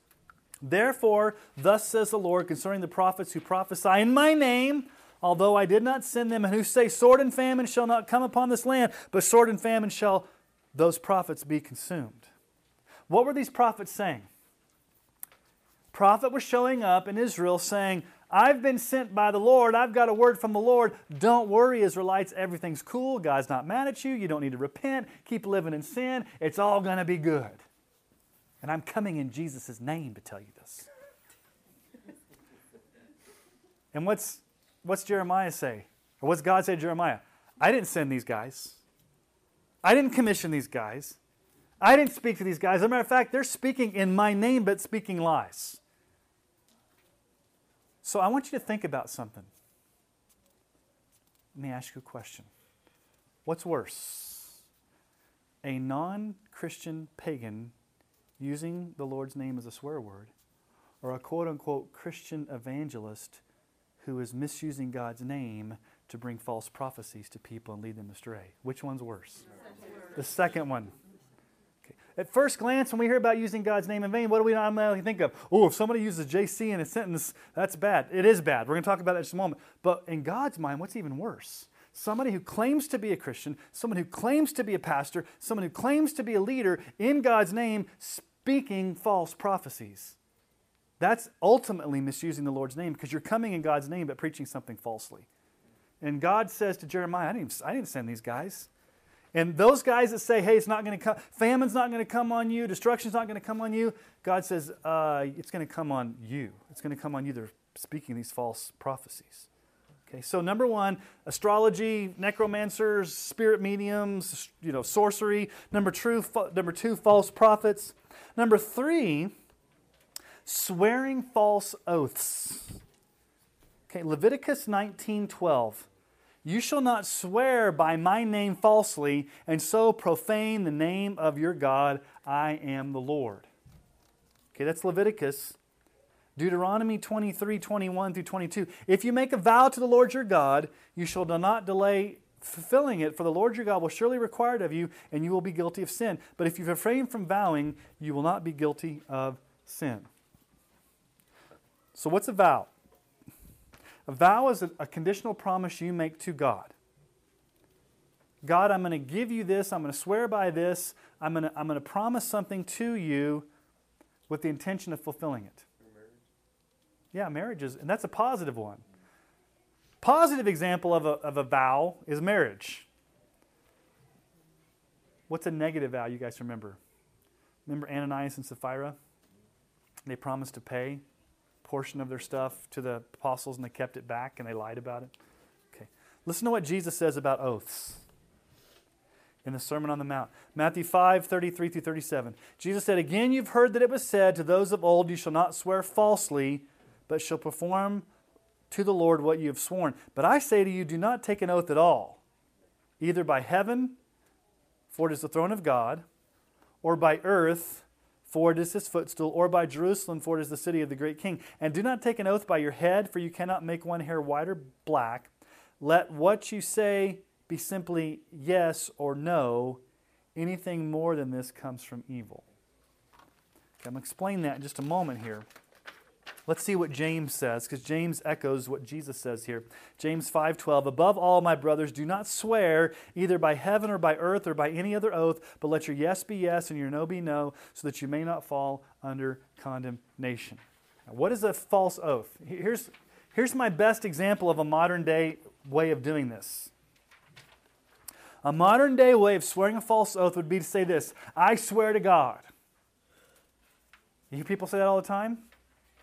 Therefore, thus says the Lord concerning the prophets who prophesy in my name, although I did not send them, and who say, sword and famine shall not come upon this land, but sword and famine shall those prophets be consumed. What were these prophets saying? Prophet was showing up in Israel saying, I've been sent by the Lord. I've got a word from the Lord. Don't worry, Israelites. Everything's cool. God's not mad at you. You don't need to repent. Keep living in sin. It's all going to be good. And I'm coming in Jesus' name to tell you this. And what's, what's Jeremiah say? Or what's God say to Jeremiah? I didn't send these guys. I didn't commission these guys. I didn't speak to these guys. As a matter of fact, they're speaking in my name, but speaking lies. So I want you to think about something. Let me ask you a question. What's worse? A non-Christian pagan using the Lord's name as a swear word, or a quote-unquote Christian evangelist who is misusing God's name to bring false prophecies to people and lead them astray? Which one's worse? The second one. At first glance, when we hear about using God's name in vain, what do we automatically think of? Oh, if somebody uses J C in a sentence, that's bad. It is bad. We're going to talk about that in just a moment. But in God's mind, what's even worse? Somebody who claims to be a Christian, someone who claims to be a pastor, someone who claims to be a leader in God's name, speaking false prophecies. That's ultimately misusing the Lord's name because you're coming in God's name but preaching something falsely. And God says to Jeremiah, I didn't, I didn't send these guys. And those guys that say, hey, it's not going to come, famine's not going to come on you, destruction's not going to come on you, God says, uh, it's going to come on you. It's going to come on you. They're speaking these false prophecies. Okay, so number one, astrology, necromancers, spirit mediums, you know, sorcery. Number two, fa- number two, false prophets. Number three, swearing false oaths. Okay, Leviticus nineteen twelve. You shall not swear by my name falsely, and so profane the name of your God. I am the Lord. Okay, that's Leviticus. Deuteronomy twenty-three, twenty-one through twenty-two. If you make a vow to the Lord your God, you shall not delay fulfilling it, for the Lord your God will surely require it of you, and you will be guilty of sin. But if you refrain from vowing, you will not be guilty of sin. So what's a vow? A vow is a conditional promise you make to God. God, I'm going to give you this. I'm going to swear by this. I'm going to, I'm going to promise something to you with the intention of fulfilling it. Marriage. Yeah, marriage is, and that's a positive one. Positive example of a, of a vow is marriage. What's a negative vow you guys remember? Remember Ananias and Sapphira? They promised to pay portion of their stuff to the apostles, and they kept it back, and they lied about it. Okay, listen to what Jesus says about oaths. in the Sermon on the Mount. Matthew five, thirty-three through thirty-seven. Jesus said, "Again, you've heard that it was said to those of old, you shall not swear falsely, but shall perform to the Lord what you have sworn. But I say to you, do not take an oath at all, either by heaven, for it is the throne of God, or by earth, for it is his footstool, or by Jerusalem, for it is the city of the great king. And do not take an oath by your head, for you cannot make one hair white or black. Let what you say be simply yes or no. Anything more than this comes from evil." Okay, I'm going to explain that in just a moment here. Let's see what James says, because James echoes what Jesus says here. James five twelve, "Above all, my brothers, do not swear either by heaven or by earth or by any other oath, but let your yes be yes and your no be no, so that you may not fall under condemnation." Now, what is a false oath? Here's, here's my best example of a modern-day way of doing this. A modern-day way of swearing a false oath would be to say this: "I swear to God." You hear people say that all the time?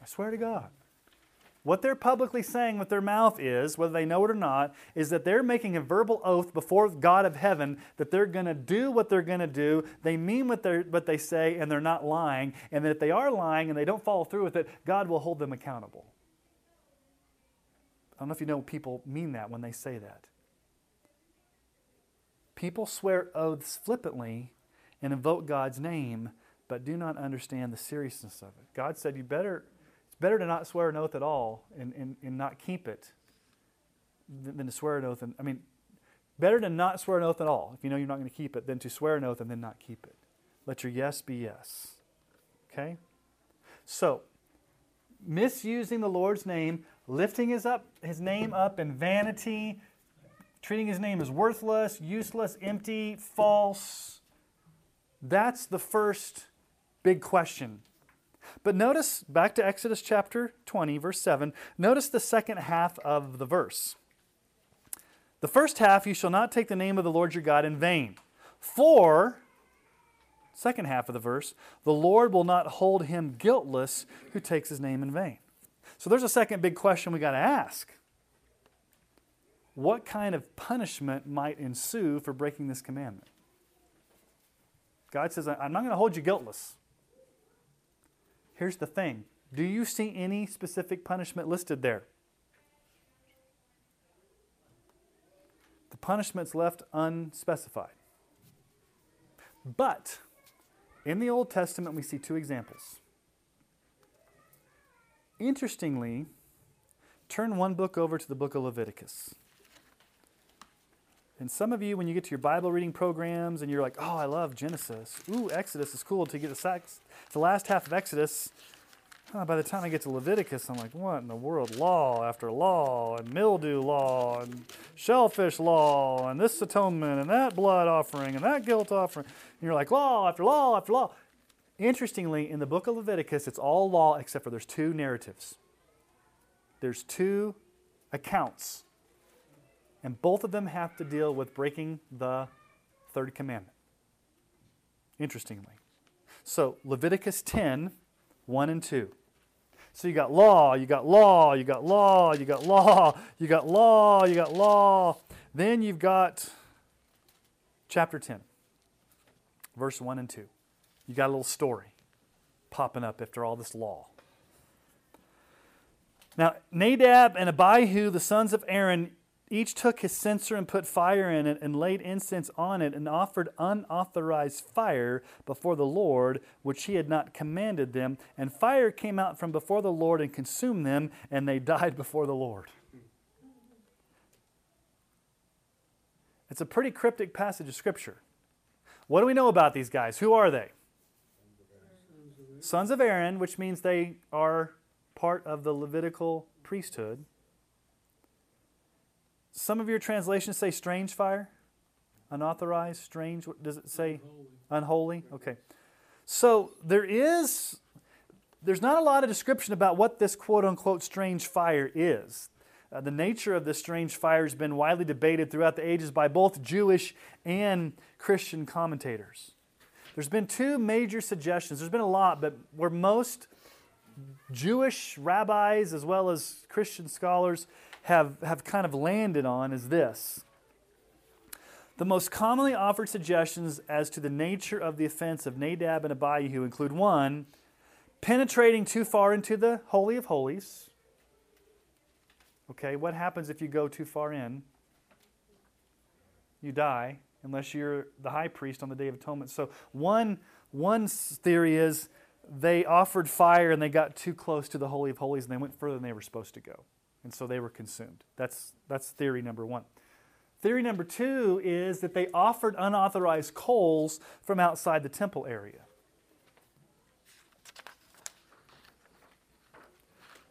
I swear to God. What they're publicly saying with their mouth is, whether they know it or not, is that they're making a verbal oath before God of heaven that they're going to do what they're going to do, they mean what, what they say, and they're not lying, and that if they are lying and they don't follow through with it, God will hold them accountable. I don't know if you know people mean that when they say that. People swear oaths flippantly and invoke God's name, but do not understand the seriousness of it. God said you better... better to not swear an oath at all and, and, and not keep it than to swear an oath. And, I mean, better to not swear an oath at all if you know you're not going to keep it than to swear an oath and then not keep it. Let your yes be yes. Okay? So, misusing the Lord's name, lifting his, up, his name up in vanity, treating his name as worthless, useless, empty, false. That's the first big question. But notice, back to Exodus chapter twenty, verse seven, notice the second half of the verse. The first half, "You shall not take the name of the Lord your God in vain. For," second half of the verse, "the Lord will not hold him guiltless who takes his name in vain." So there's a second big question we got to ask. What kind of punishment might ensue for breaking this commandment? God says, "I'm not going to hold you guiltless." Here's the thing. Do you see any specific punishment listed there? The punishment's left unspecified. But in the Old Testament, we see two examples. Interestingly, turn one book over to the book of Leviticus. And some of you, when you get to your Bible reading programs and you're like, "Oh, I love Genesis. Ooh, Exodus is cool to get the, the last half of Exodus." Oh, by the time I get to Leviticus, I'm like, what in the world? Law after law, and mildew law, and shellfish law, and this atonement, and that blood offering, and that guilt offering. And you're like, law after law after law. Interestingly, in the book of Leviticus, it's all law except for there's two narratives. There's two accounts. And both of them have to deal with breaking the third commandment, interestingly. So Leviticus ten, one and two. So you got law, you got law, you got law, you got law, you got law, you got law. Then you've got chapter ten, verse one and two. You got a little story popping up after all this law. Now, Nadab and Abihu, the sons of Aaron, each took his censer and put fire in it and laid incense on it and offered unauthorized fire before the Lord, which he had not commanded them. And fire came out from before the Lord and consumed them, and they died before the Lord. It's a pretty cryptic passage of Scripture. What do we know about these guys? Who are they? Sons of Aaron, which means they are part of the Levitical priesthood. Some of your translations say strange fire, unauthorized, strange. What does it say? Unholy. Unholy? Okay. So there is, there's not a lot of description about what this quote-unquote strange fire is. Uh, the nature of this strange fire has been widely debated throughout the ages by both Jewish and Christian commentators. There's been two major suggestions. There's been a lot, but where most Jewish rabbis as well as Christian scholars have, have kind of landed on is this. The most commonly offered suggestions as to the nature of the offense of Nadab and Abihu include one, penetrating too far into the Holy of Holies. Okay, what happens if you go too far in? You die, unless you're the high priest on the Day of Atonement. So one, one theory is they offered fire and they got too close to the Holy of Holies and they went further than they were supposed to go. And so they were consumed. That's, that's theory number one. Theory number two is that they offered unauthorized coals from outside the temple area.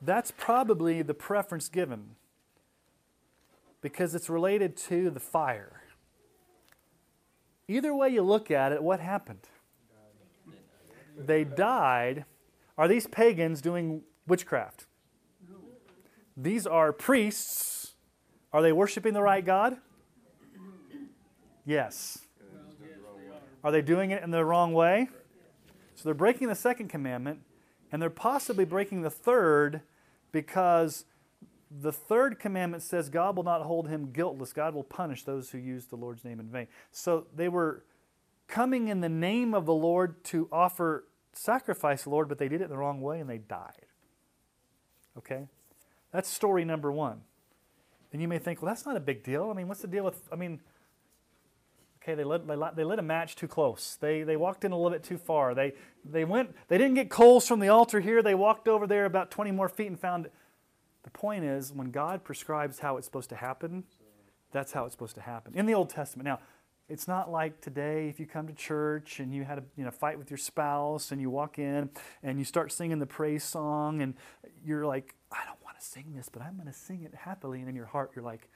That's probably the preference given because it's related to the fire. Either way you look at it, what happened? They died. Are these pagans doing witchcraft? No. These are priests. Are they worshiping the right God? Yes. Are they doing it in the wrong way? So they're breaking the second commandment, and they're possibly breaking the third because the third commandment says God will not hold him guiltless. God will punish those who use the Lord's name in vain. So they were coming in the name of the Lord to offer sacrifice to the Lord, but they did it the wrong way and they died. Okay? That's story number one. And you may think, well, that's not a big deal. I mean, what's the deal with, I mean, okay, they lit, they lit, they lit a match too close. They they walked in a little bit too far. They they went, they didn't get coals from the altar here. They walked over there about twenty more feet and found. The point is, when God prescribes how it's supposed to happen, that's how it's supposed to happen. In the Old Testament. Now, it's not like today if you come to church and you had a you know, fight with your spouse and you walk in and you start singing the praise song and you're like, I don't want to sing this, but I'm going to sing it happily. And in your heart, you're like,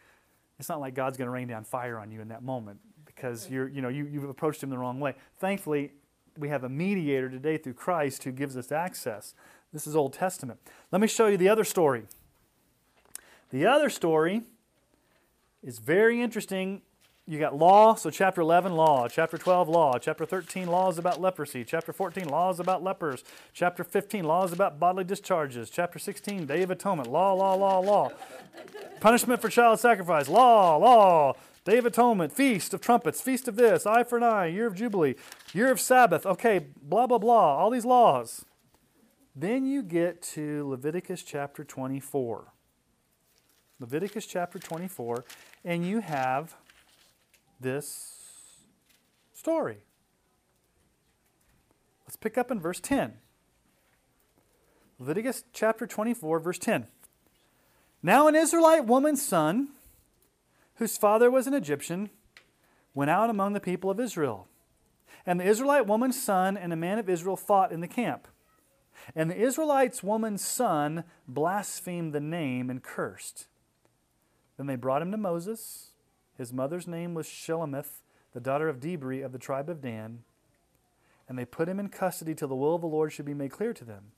it's not like God's going to rain down fire on you in that moment because you're, you know, you, you've approached him the wrong way. Thankfully, we have a mediator today through Christ who gives us access. This is Old Testament. Let me show you the other story. The other story is very interesting. You got law, so chapter eleven, law. Chapter twelve, law. Chapter thirteen, laws about leprosy. Chapter fourteen, laws about lepers. Chapter fifteen, laws about bodily discharges. Chapter sixteen, Day of Atonement. Law, law, law, law. Punishment for child sacrifice. Law, law. Day of Atonement. Feast of Trumpets. Feast of this. Eye for an eye. Year of Jubilee. Year of Sabbath. Okay, blah, blah, blah. All these laws. Then you get to Leviticus chapter twenty-four. Leviticus chapter twenty-four, and you have this story. Let's pick up in verse ten. Leviticus chapter twenty-four, verse ten. Now an Israelite woman's son, whose father was an Egyptian, went out among the people of Israel. And the Israelite woman's son and a man of Israel fought in the camp. And the Israelite's woman's son blasphemed the name and cursed. Then they brought him to Moses. His mother's name was Shelemith, the daughter of Dibri of the tribe of Dan. And they put him in custody till the will of the Lord should be made clear to them.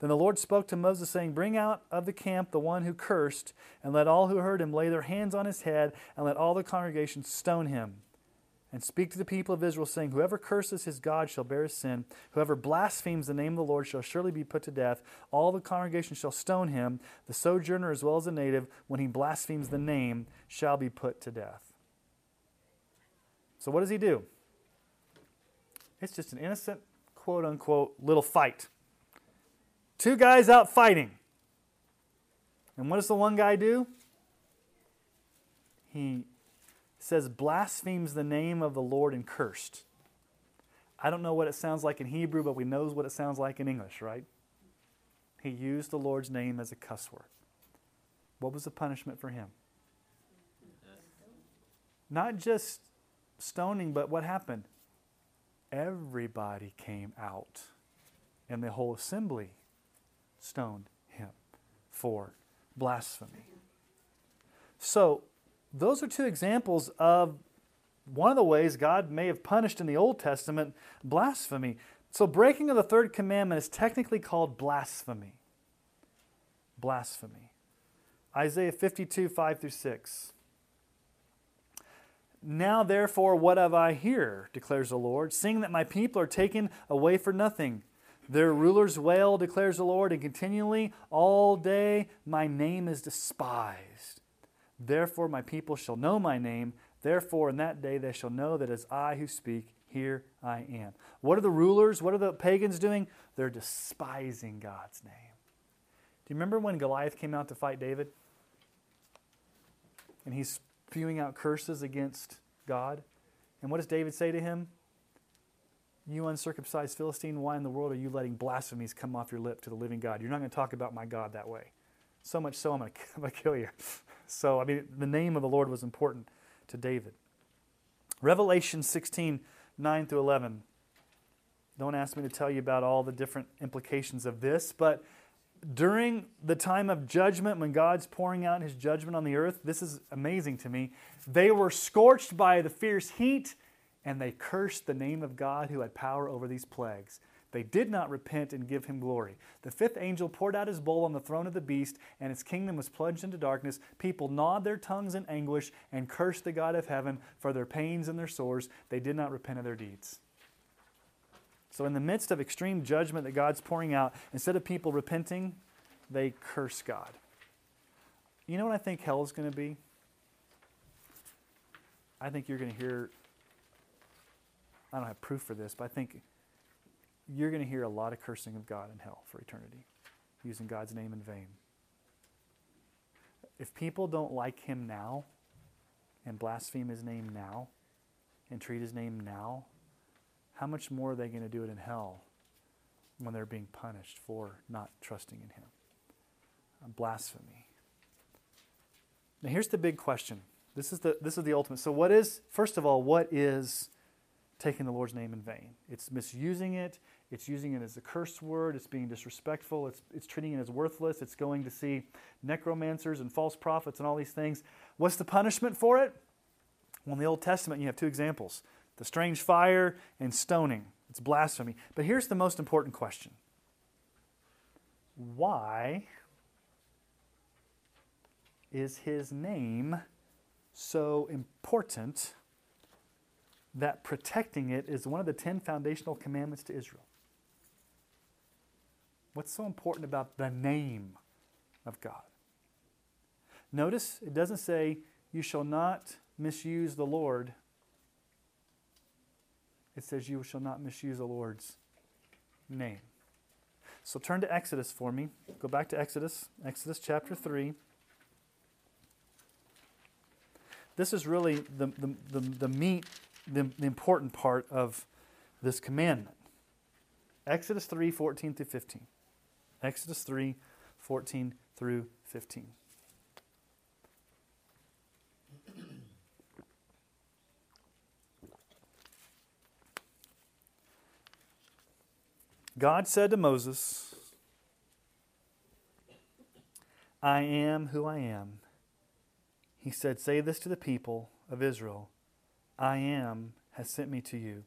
Then the Lord spoke to Moses, saying, Bring out of the camp the one who cursed, and let all who heard him lay their hands on his head, and let all the congregation stone him. And speak to the people of Israel, saying, Whoever curses his God shall bear his sin. Whoever blasphemes the name of the Lord shall surely be put to death. All the congregation shall stone him. The sojourner as well as the native, when he blasphemes the name, shall be put to death. So what does he do? It's just an innocent, quote-unquote, little fight. Two guys out fighting. And what does the one guy do? He... says blasphemes the name of the Lord and cursed. I don't know what it sounds like in Hebrew, but we know what it sounds like in English, right? He used the Lord's name as a cuss word. What was the punishment for him? Not just stoning, but what happened? Everybody came out, and the whole assembly stoned him for blasphemy. So, those are two examples of one of the ways God may have punished in the Old Testament blasphemy. So breaking of the third commandment is technically called blasphemy. Blasphemy. Isaiah fifty-two, five through six. Now therefore what have I here, declares the Lord, seeing that my people are taken away for nothing. Their rulers wail, declares the Lord, and continually all day my name is despised. Therefore my people shall know my name, Therefore, in that day they shall know that it is I who speak, here I am. What are the rulers, what are the pagans doing? They're despising God's name. Do you remember when Goliath came out to fight David? And he's spewing out curses against God. And what does David say to him? You uncircumcised Philistine, why in the world are you letting blasphemies come off your lip to the living God? You're not going to talk about my God that way. So much so, I'm going to kill you. So, I mean, the name of the Lord was important to David. Revelation sixteen, nine through eleven. Don't ask me to tell you about all the different implications of this, but during the time of judgment, when God's pouring out His judgment on the earth, this is amazing to me, they were scorched by the fierce heat, and they cursed the name of God who had power over these plagues. They did not repent and give Him glory. The fifth angel poured out his bowl on the throne of the beast, and its kingdom was plunged into darkness. People gnawed their tongues in anguish and cursed the God of heaven for their pains and their sores. They did not repent of their deeds. So in the midst of extreme judgment that God's pouring out, instead of people repenting, they curse God. You know what I think hell is going to be? I think you're going to hear, I don't have proof for this, but I think you're going to hear a lot of cursing of God in hell for eternity, using God's name in vain. If people don't like Him now, and blaspheme His name now, and treat His name now, how much more are they going to do it in hell when they're being punished for not trusting in Him? Blasphemy. Now here's the big question. This is the, this is the ultimate. So what is, first of all, what is taking the Lord's name in vain? It's misusing it. It's using it as a curse word. It's being disrespectful. It's, it's treating it as worthless. It's going to see necromancers and false prophets and all these things. What's the punishment for it? Well, in the Old Testament, you have two examples. The strange fire and stoning. It's blasphemy. But here's the most important question. Why is His name so important that protecting it is one of the ten foundational commandments to Israel? What's so important about the name of God? Notice it doesn't say, you shall not misuse the Lord. It says, you shall not misuse the Lord's name. So turn to Exodus for me. Go back to Exodus, Exodus chapter three. This is really the, the, the, the meat, the, the important part of this commandment. Exodus three, fourteen through fifteen. Exodus three, fourteen through fifteen. God said to Moses, I am who I am. He said, say this to the people of Israel, I am has sent me to you.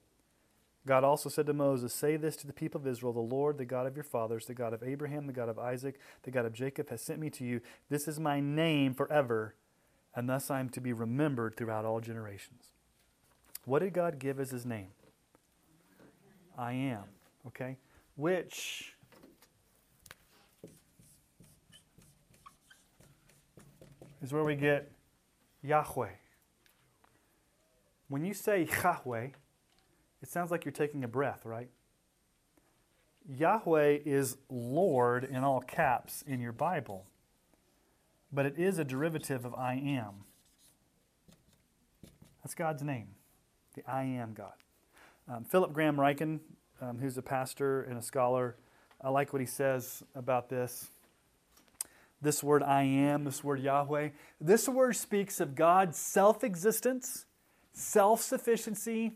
God also said to Moses, say this to the people of Israel, the Lord, the God of your fathers, the God of Abraham, the God of Isaac, the God of Jacob has sent me to you. This is my name forever, and thus I am to be remembered throughout all generations. What did God give as His name? I am. Okay? Which is where we get Yahweh. When you say Yahweh, it sounds like you're taking a breath, right? Yahweh is Lord in all caps in your Bible, but it is a derivative of I am. That's God's name, the I am God. Um, Philip Graham Ryken, Um, who's a pastor and a scholar, I like what he says about this. This word I am, this word Yahweh, this word speaks of God's self-existence, self-sufficiency,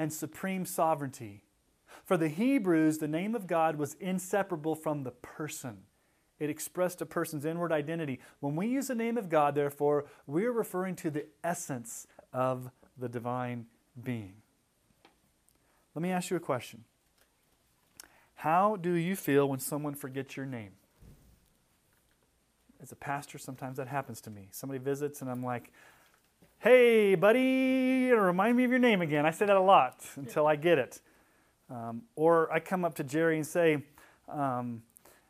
and supreme sovereignty. For the Hebrews, the name of God was inseparable from the person. It expressed a person's inward identity. When we use the name of God, therefore, we are referring to the essence of the divine being. Let me ask you a question. How do you feel when someone forgets your name? As a pastor, sometimes that happens to me. Somebody visits and I'm like, hey, buddy, remind me of your name again. I say that a lot until I get it. Um, or I come up to Jerry and say, um,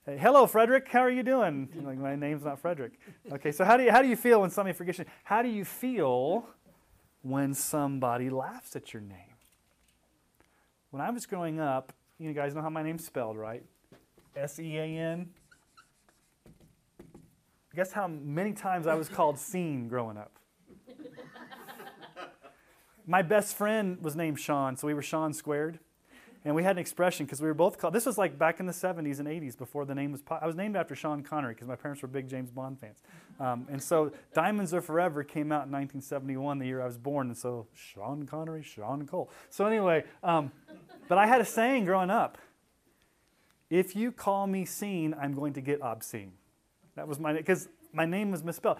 hey, hello, Frederick, how are you doing? I'm like, my name's not Frederick. Okay, so how do you, how do you feel when somebody forgets you? How do you feel when somebody laughs at your name. When I was growing up, you guys know how my name's spelled, right? S E A N. Guess how many times I was called Scene growing up. My best friend was named Sean, so we were Sean squared. And we had an expression because we were both called, this was like back in the seventies and eighties before the name was, I was named after Sean Connery because my parents were big James Bond fans. Um, and so Diamonds Are Forever came out in nineteen seventy-one, the year I was born. And so Sean Connery, Sean Cole. So anyway, um, but I had a saying growing up. If you call me Scene, I'm going to get obscene. That was my, because my name was misspelled.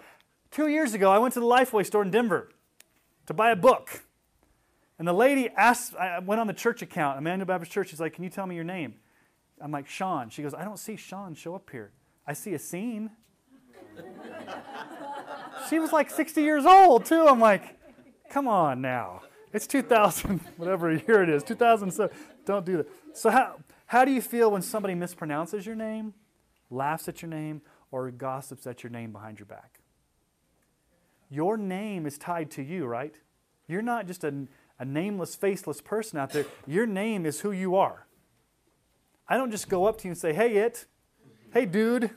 Two years ago, I went to the Lifeway store in Denver to buy a book. And the lady asked, I went on the church account, Emmanuel Baptist Church, she's like, "Can you tell me your name?" I'm like, "Sean." She goes, "I don't see Sean show up here. I see a Scene." She was like sixty years old, too. I'm like, come on now. It's two thousand, whatever year it is, two thousand seven. Don't do that. So how, how do you feel when somebody mispronounces your name, laughs at your name, or gossips at your name behind your back? Your name is tied to you, right? You're not just a, a nameless, faceless person out there. Your name is who you are. I don't just go up to you and say, "Hey, it. Hey, dude.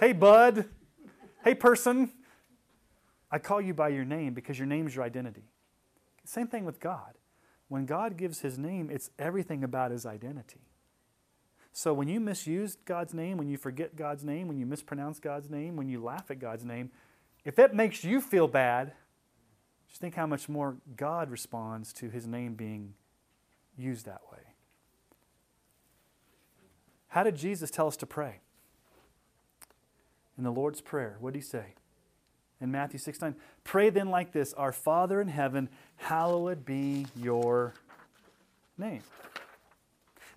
Hey, bud. Hey, person." I call you by your name because your name is your identity. Same thing with God. When God gives his name, it's everything about his identity. So when you misuse God's name, when you forget God's name, when you mispronounce God's name, when you laugh at God's name, if it makes you feel bad, just think how much more God responds to his name being used that way. How did Jesus tell us to pray? In the Lord's Prayer, what did he say? In Matthew six nine, "Pray then like this, our Father in heaven, hallowed be your name."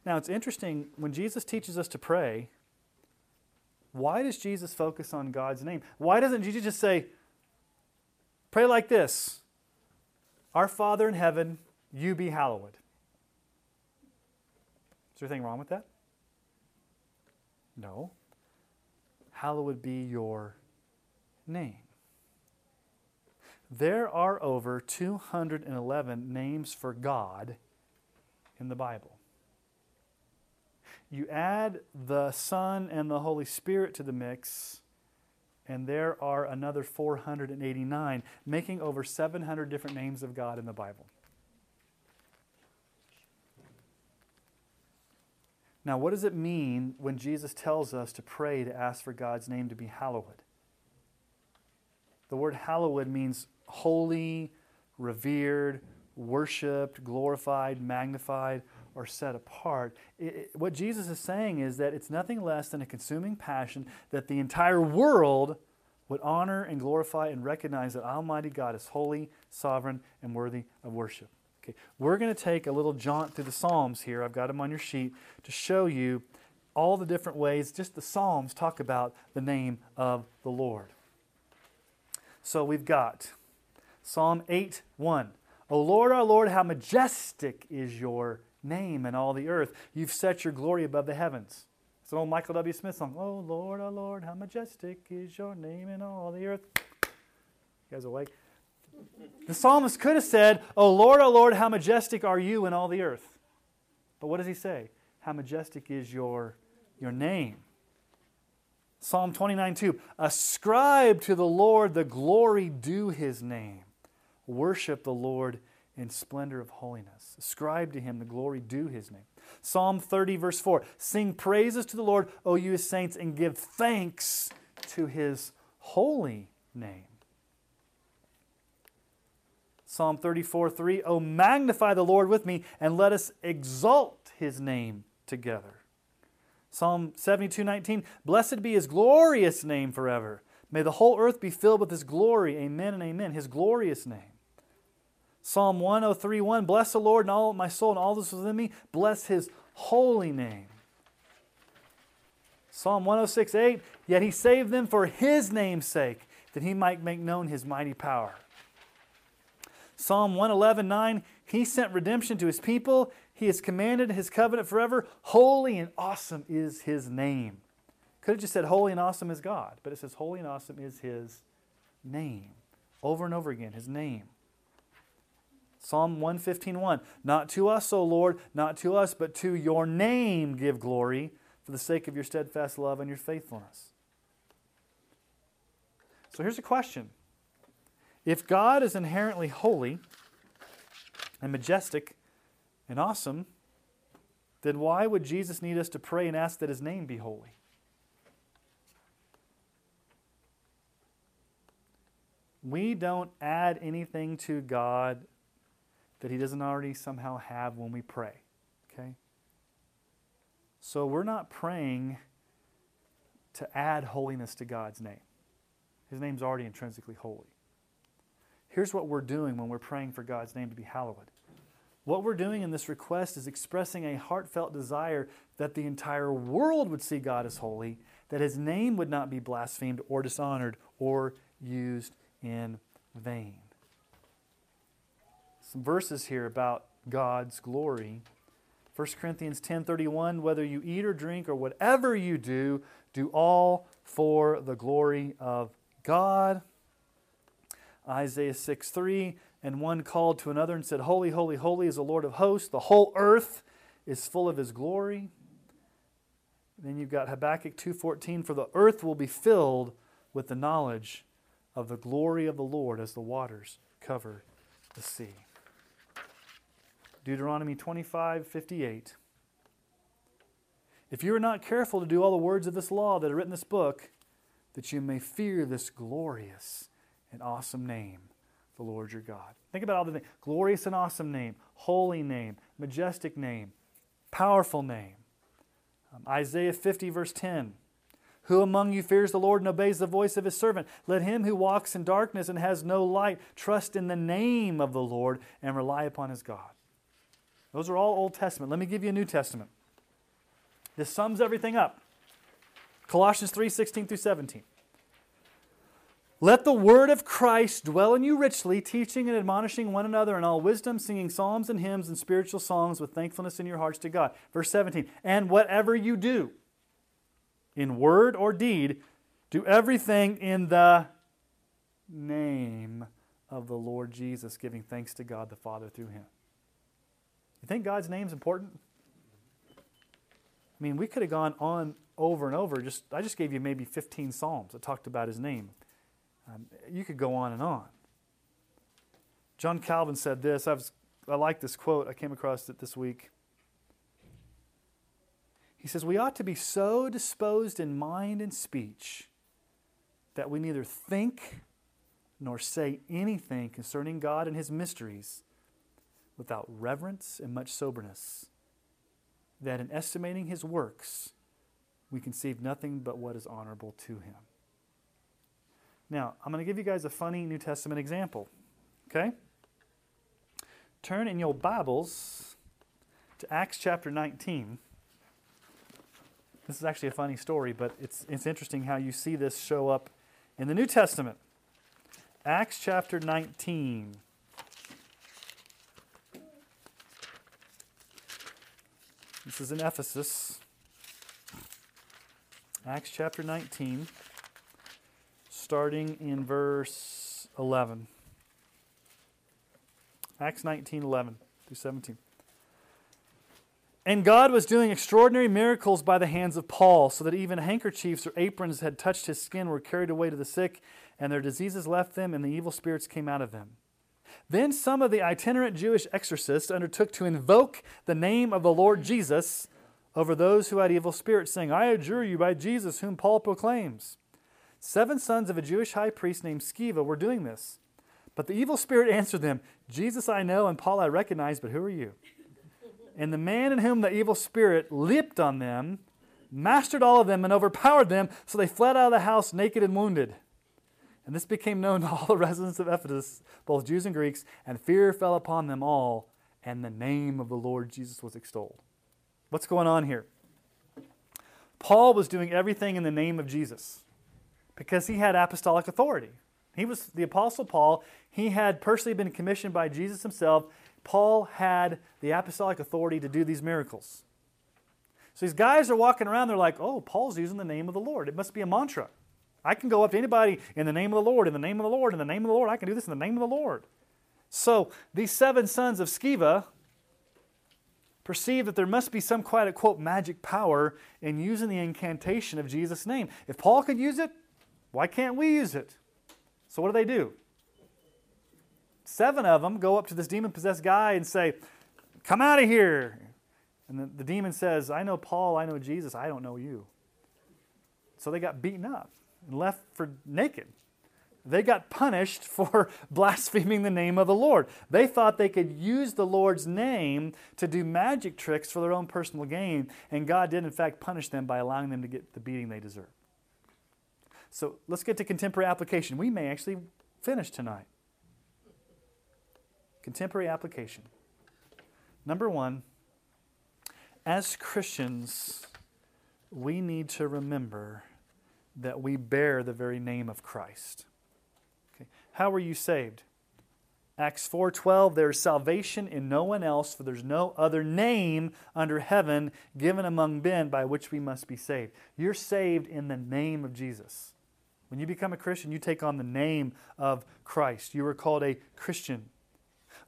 Now, it's interesting, when Jesus teaches us to pray, why does Jesus focus on God's name? Why doesn't Jesus just say, "Pray like this, our Father in heaven, you be hallowed"? Is there anything wrong with that? No. Hallowed be your name. There are over two hundred eleven names for God in the Bible. You add the Son and the Holy Spirit to the mix, and there are another four hundred eighty-nine, making over seven hundred different names of God in the Bible. Now, what does it mean when Jesus tells us to pray to ask for God's name to be hallowed? The word hallowed means holy, revered, worshipped, glorified, magnified, or set apart. It, it, what Jesus is saying is that it's nothing less than a consuming passion that the entire world would honor and glorify and recognize that Almighty God is holy, sovereign, and worthy of worship. Okay, we're going to take a little jaunt through the Psalms here. I've got them on your sheet to show you all the different ways just the Psalms talk about the name of the Lord. So we've got Psalm eight one. "O Lord, our Lord, how majestic is your name and all the earth. You've set your glory above the heavens." It's an old Michael W. Smith song. "Oh Lord, oh Lord, how majestic is your name in all the earth." You guys awake? The psalmist could have said, "Oh Lord, oh Lord, how majestic are you in all the earth." But what does he say? "How majestic is your, your name." Psalm twenty-nine two. "Ascribe to the Lord the glory due his name. Worship the Lord in splendor of holiness." Ascribe to him the glory due his name. Psalm thirty, verse four. "Sing praises to the Lord, O you his saints, and give thanks to his holy name." Psalm thirty-four, three. "O magnify the Lord with me, and let us exalt his name together." Psalm seventy-two, nineteen. "Blessed be his glorious name forever. May the whole earth be filled with his glory. Amen and amen." His glorious name. Psalm one oh three, one, "Bless the Lord and all my soul and all this within me. Bless his holy name." Psalm one oh six, eight, "Yet he saved them for his name's sake, that he might make known his mighty power." Psalm one eleven, nine, "He sent redemption to his people. He has commanded his covenant forever. Holy and awesome is his name." Could have just said holy and awesome is God, but it says holy and awesome is his name. Over and over again, his name. Psalm one fifteen, one, "Not to us, O Lord, not to us, but to your name give glory, for the sake of your steadfast love and your faithfulness." So here's a question. If God is inherently holy and majestic and awesome, then why would Jesus need us to pray and ask that his name be holy? We don't add anything to God that he doesn't already somehow have when we pray, okay? So we're not praying to add holiness to God's name. His name's already intrinsically holy. Here's what we're doing when we're praying for God's name to be hallowed. What we're doing in this request is expressing a heartfelt desire that the entire world would see God as holy, that his name would not be blasphemed or dishonored or used in vain. Some verses here about God's glory. First Corinthians ten thirty-one, "Whether you eat or drink or whatever you do, do all for the glory of God." Isaiah six three, "And one called to another and said, Holy, holy, holy is the Lord of hosts. The whole earth is full of his glory." Then you've got Habakkuk two fourteen, "For the earth will be filled with the knowledge of the glory of the Lord as the waters cover the sea." Deuteronomy twenty-five fifty-eight. "If you are not careful to do all the words of this law that are written in this book, that you may fear this glorious and awesome name, the Lord your God." Think about all the things. Glorious and awesome name, holy name, majestic name, powerful name. Um, Isaiah fifty verse ten. "Who among you fears the Lord and obeys the voice of his servant? Let him who walks in darkness and has no light trust in the name of the Lord and rely upon his God." Those are all Old Testament. Let me give you a New Testament. This sums everything up. Colossians three sixteen through seventeen. "Let the word of Christ dwell in you richly, teaching and admonishing one another in all wisdom, singing psalms and hymns and spiritual songs with thankfulness in your hearts to God." Verse seventeen, "And whatever you do, in word or deed, do everything in the name of the Lord Jesus, giving thanks to God the Father through him." You think God's name's important? I mean, we could have gone on over and over. Just I just gave you maybe fifteen Psalms that talked about his name. Um, you could go on and on. John Calvin said this. I, was, I like this quote. I came across it this week. He says, "We ought to be so disposed in mind and speech that we neither think nor say anything concerning God and his mysteries without reverence and much soberness, that in estimating his works, we conceive nothing but what is honorable to him." Now, I'm going to give you guys a funny New Testament example, okay? Turn in your Bibles to Acts chapter nineteen. This is actually a funny story, but it's, it's interesting how you see this show up in the New Testament. Acts chapter nineteen. This is in Ephesus. Acts chapter nineteen, starting in verse eleven. Acts nineteen, eleven through seventeen. "And God was doing extraordinary miracles by the hands of Paul, so that even handkerchiefs or aprons that had touched his skin were carried away to the sick, and their diseases left them, and the evil spirits came out of them. Then some of the itinerant Jewish exorcists undertook to invoke the name of the Lord Jesus over those who had evil spirits, saying, 'I adjure you by Jesus whom Paul proclaims.' Seven sons of a Jewish high priest named Sceva were doing this. But the evil spirit answered them, 'Jesus I know and Paul I recognize, but who are you?' And the man in whom the evil spirit leaped on them, mastered all of them, and overpowered them, so they fled out of the house naked and wounded. And this became known to all the residents of Ephesus, both Jews and Greeks, and fear fell upon them all, and the name of the Lord Jesus was extolled." What's going on here? Paul was doing everything in the name of Jesus because he had apostolic authority. He was the Apostle Paul. He had personally been commissioned by Jesus himself. Paul had the apostolic authority to do these miracles. So these guys are walking around, they're like, "Oh, Paul's using the name of the Lord. It must be a mantra. I can go up to anybody in the name of the Lord, in the name of the Lord, in the name of the Lord. I can do this in the name of the Lord." So these seven sons of Sceva perceive that there must be some quite a quote magic power in using the incantation of Jesus' name. If Paul could use it, why can't we use it? So what do they do? Seven of them go up to this demon-possessed guy and say, come out of here. And the, the demon says, I know Paul, I know Jesus, I don't know you. So they got beaten up and left for naked. They got punished for blaspheming the name of the Lord. They thought they could use the Lord's name to do magic tricks for their own personal gain, and God did, in fact, punish them by allowing them to get the beating they deserved. So let's get to contemporary application. We may actually finish tonight. Contemporary application. Number one, as Christians, we need to remember that we bear the very name of Christ. Okay. How were you saved? Acts four twelve, there is salvation in no one else, for there's no other name under heaven given among men by which we must be saved. You're saved in the name of Jesus. When you become a Christian, you take on the name of Christ. You are called a Christian.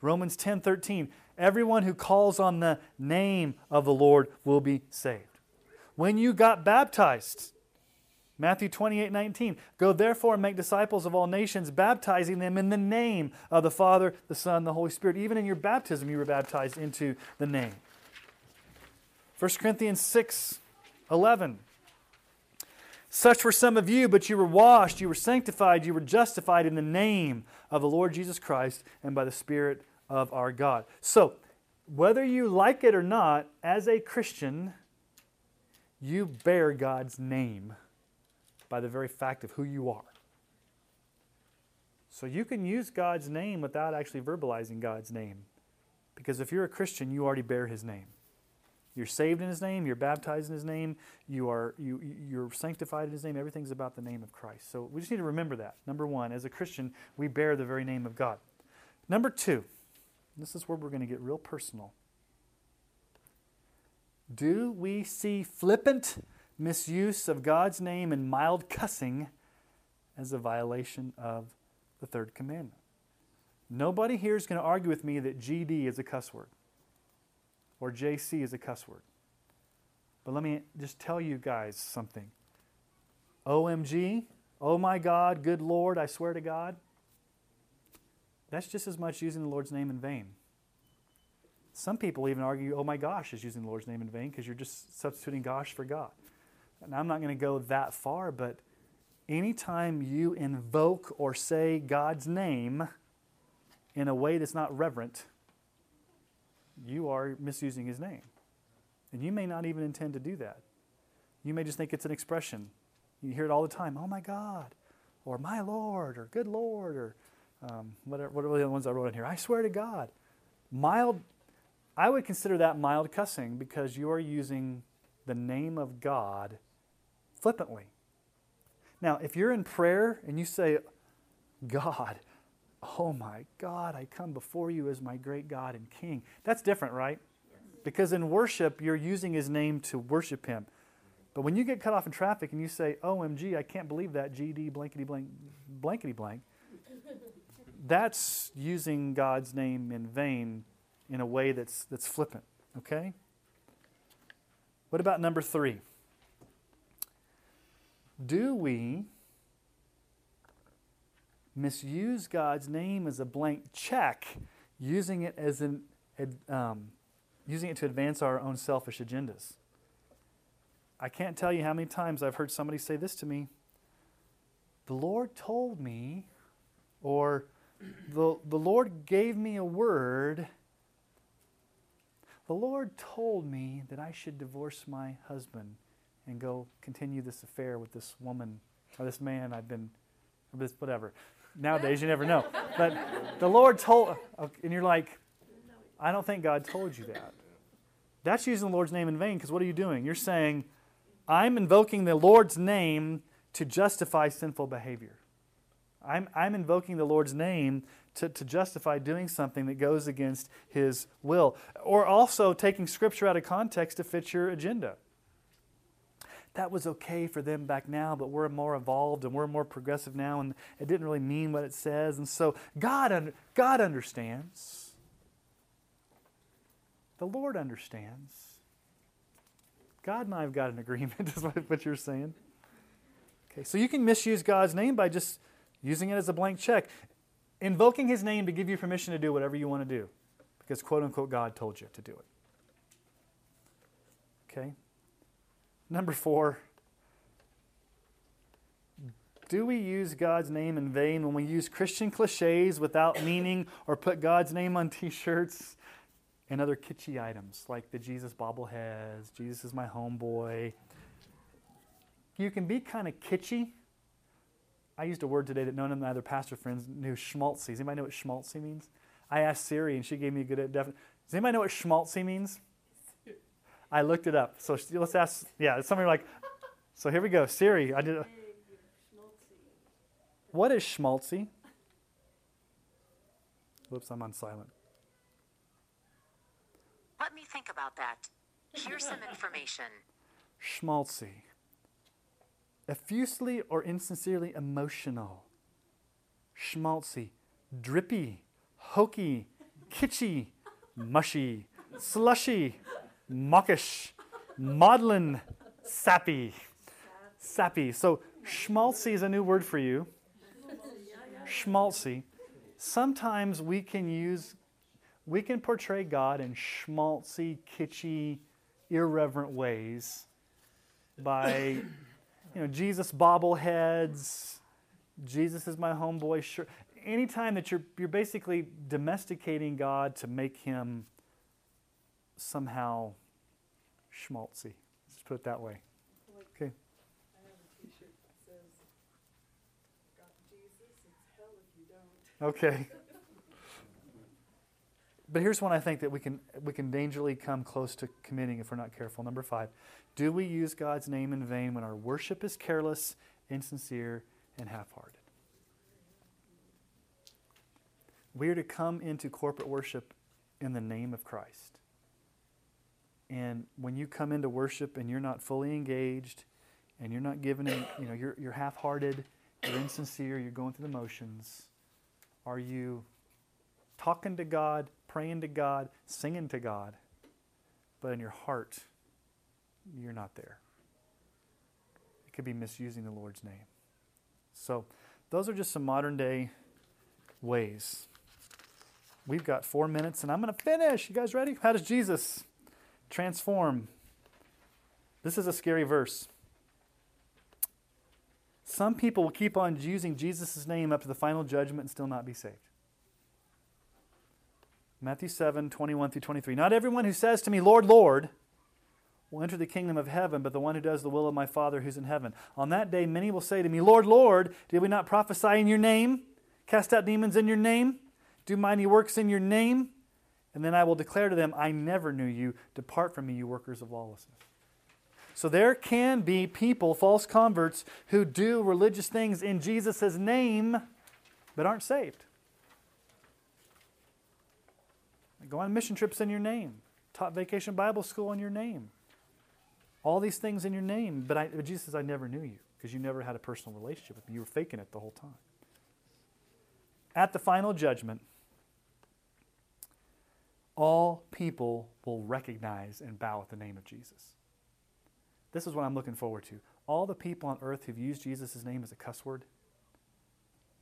Romans ten thirteen, everyone who calls on the name of the Lord will be saved. When you got baptized, Matthew twenty-eight nineteen, go therefore and make disciples of all nations, baptizing them in the name of the Father, the Son, the Holy Spirit. Even in your baptism, you were baptized into the name. First Corinthians six eleven, such were some of you, but you were washed, you were sanctified, you were justified in the name of the Lord Jesus Christ and by the Spirit of our God. So, whether you like it or not, as a Christian, you bear God's name by the very fact of who you are. So you can use God's name without actually verbalizing God's name. Because if you're a Christian, you already bear His name. You're saved in His name, you're baptized in His name, you are, you, you're sanctified in His name. Everything's about the name of Christ. So we just need to remember that. Number one, as a Christian, we bear the very name of God. Number two, this is where we're going to get real personal. Do we see flippant misuse of God's name and mild cussing as a violation of the third commandment? Nobody here is going to argue with me that G D is a cuss word. Or J C is a cuss word. But let me just tell you guys something. O M G, oh my God, good Lord, I swear to God. That's just as much using the Lord's name in vain. Some people even argue, oh my gosh, is using the Lord's name in vain because you're just substituting gosh for God. And I'm not going to go that far, but anytime you invoke or say God's name in a way that's not reverent, you are misusing His name. And you may not even intend to do that. You may just think it's an expression. You hear it all the time, oh my God, or my Lord, or good Lord, or um, whatever, whatever the other ones I wrote in here. I swear to God. Mild, I would consider that mild cussing because you are using the name of God flippantly. Now, if you're in prayer and you say, God, oh my God, I come before you as my great God and King. That's different, right? Because in worship, you're using His name to worship Him. But when you get cut off in traffic and you say, O M G, I can't believe that, G D, blankety blank, blankety blank, that's using God's name in vain in a way that's that's flippant, okay? What about number three? Do we misuse God's name as a blank check, using it as an um, using it to advance our own selfish agendas? I can't tell you how many times I've heard somebody say this to me. The Lord told me, or the the Lord gave me a word. The Lord told me that I should divorce my husband and go continue this affair with this woman or this man I've been, or this whatever. Nowadays, you never know. But the Lord told, and you're like, I don't think God told you that. That's using the Lord's name in vain, because what are you doing? You're saying, I'm invoking the Lord's name to justify sinful behavior. I'm, I'm invoking the Lord's name to, to justify doing something that goes against His will. Or also taking Scripture out of context to fit your agenda. that was okay for them back now, but we're more evolved and we're more progressive now, and it didn't really mean what it says. And so God, un- God understands. The Lord understands. God and I have got an agreement, is what you're saying. Okay, so you can misuse God's name by just using it as a blank check, invoking His name to give you permission to do whatever you want to do, because quote-unquote God told you to do it. Okay? Number four, do we use God's name in vain when we use Christian cliches without meaning, or put God's name on T-shirts and other kitschy items like the Jesus bobbleheads, Jesus is my homeboy? You can be kind of kitschy. I used a word today that none of my other pastor friends knew, schmaltzy. Does anybody know what schmaltzy means? I asked Siri and she gave me a good definition. Does anybody know what schmaltzy means? I looked it up. So let's ask, yeah, somebody like, so here we go. Siri, I did a, what is schmaltzy? Whoops, I'm on silent. Let me think about that. Here's some information. Schmaltzy. Effusively or insincerely emotional. Schmaltzy. Drippy. Hokey. Kitschy. Mushy. Slushy. Mawkish. Maudlin. Sappy. Sappy. So schmaltzy is a new word for you. Schmaltzy. Sometimes we can use, we can portray God in schmaltzy, kitschy, irreverent ways by... You know, Jesus bobbleheads, Jesus is my homeboy. Sure. Anytime that you're you're basically domesticating God to make Him somehow schmaltzy. Let's put it that way. Okay. I have a T-shirt that says, "Got Jesus, it's hell if you don't." Okay. But here's one I think that we can we can dangerously come close to committing if we're not careful. Number five, do we use God's name in vain when our worship is careless, insincere, and half-hearted? We are to come into corporate worship in the name of Christ. And when you come into worship and you're not fully engaged, and you're not giving in, you know, you're you're half-hearted, you're insincere, you're going through the motions, are you talking to God, praying to God, singing to God, but in your heart, you're not there? It could be misusing the Lord's name. So those are just some modern day ways. We've got four minutes, and I'm going to finish. You guys ready? How does Jesus transform? This is a scary verse. Some people will keep on using Jesus' name up to the final judgment and still not be saved. Matthew seven, twenty-one through twenty-three. Not everyone who says to me, Lord, Lord, will enter the kingdom of heaven, but the one who does the will of my Father who's in heaven. On that day, many will say to me, Lord, Lord, did we not prophesy in your name, cast out demons in your name, do mighty works in your name? And then I will declare to them, I never knew you. Depart from me, you workers of lawlessness. So there can be people, false converts, who do religious things in Jesus' name, but aren't saved. Go on mission trips in your name. Taught vacation Bible school in your name. All these things in your name. But, I, but Jesus says, I never knew you, because you never had a personal relationship with me. You were faking it the whole time. At the final judgment, all people will recognize and bow at the name of Jesus. This is what I'm looking forward to. All the people on earth who've used Jesus' name as a cuss word,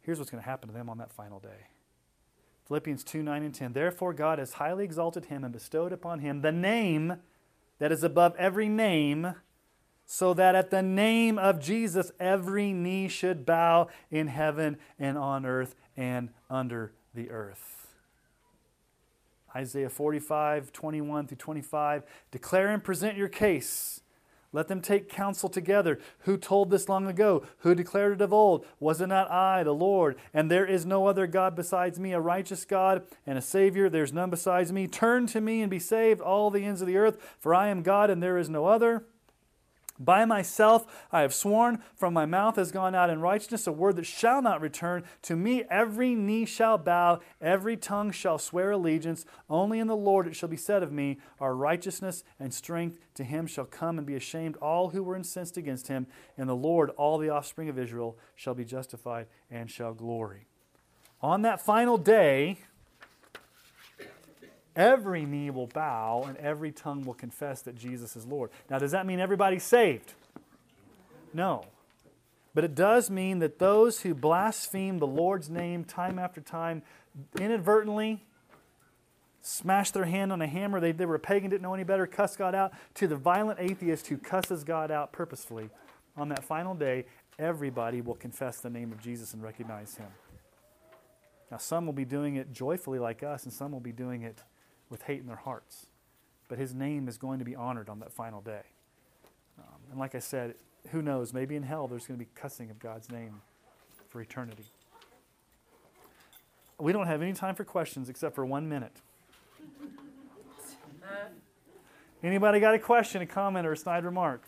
here's what's going to happen to them on that final day. Philippians two, nine, and ten. Therefore God has highly exalted him and bestowed upon him the name that is above every name, so that at the name of Jesus every knee should bow in heaven and on earth and under the earth. Isaiah forty-five, twenty-one through twenty-five. Declare and present your case. Let them take counsel together. Who told this long ago? Who declared it of old? Was it not I, the Lord? And there is no other God besides me, a righteous God and a Savior. There is none besides me. Turn to me and be saved, all the ends of the earth, for I am God and there is no other. By myself I have sworn, from my mouth has gone out in righteousness a word that shall not return. To me every knee shall bow, every tongue shall swear allegiance. Only in the Lord it shall be said of me, our righteousness and strength. To him shall come and be ashamed all who were incensed against him. In the Lord all the offspring of Israel shall be justified and shall glory. On that final day, every knee will bow and every tongue will confess that Jesus is Lord. Now, does that mean everybody's saved? No. But it does mean that those who blaspheme the Lord's name time after time, inadvertently smashed their hand on a hammer, they, they were a pagan, didn't know any better, cussed God out, to the violent atheist who cusses God out purposefully, on that final day, everybody will confess the name of Jesus and recognize him. Now, some will be doing it joyfully like us, and some will be doing it with hate in their hearts. But his name is going to be honored on that final day. Um, and like I said, who knows, maybe in hell there's going to be cussing of God's name for eternity. We don't have any time for questions except for one minute. Anybody got a question, a comment, or a snide remark?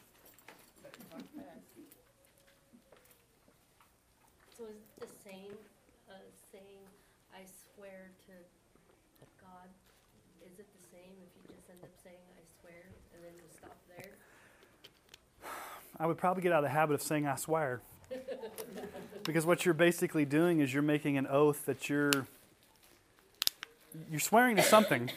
So is it the same uh, saying, I swear to God? Is it the same if you just end up saying, I swear, and then you stop there? I would probably get out of the habit of saying, I swear. Because what you're basically doing is you're making an oath that you're you're swearing to something.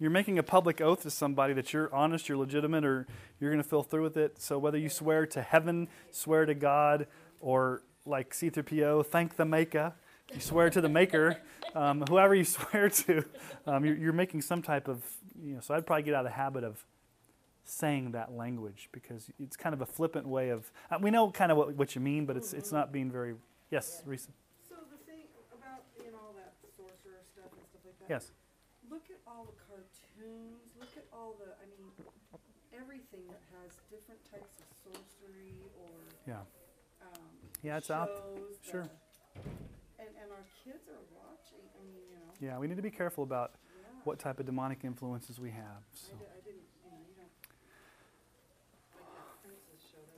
You're making a public oath to somebody that you're honest, you're legitimate, or you're going to fill through with it. So whether you swear to heaven, swear to God, or like C three P O, thank the maker, you swear to the maker, um, whoever you swear to, um, you're, you're making some type of, you know, so I'd probably get out of the habit of saying that language because it's kind of a flippant way of, uh, we know kind of what, what you mean, but it's it's not being very, yes, Risa? So the thing about, you know, all that sorcerer stuff and stuff like that. Yes. Look at all the cartoons, look at all the, I mean, everything that has different types of sorcery or yeah, um, yeah, it's out. Sure. That, and, and our kids are watching, I mean, you know. Yeah, we need to be careful about yeah. what type of demonic influences we have. So. I, did, I didn't, you know, you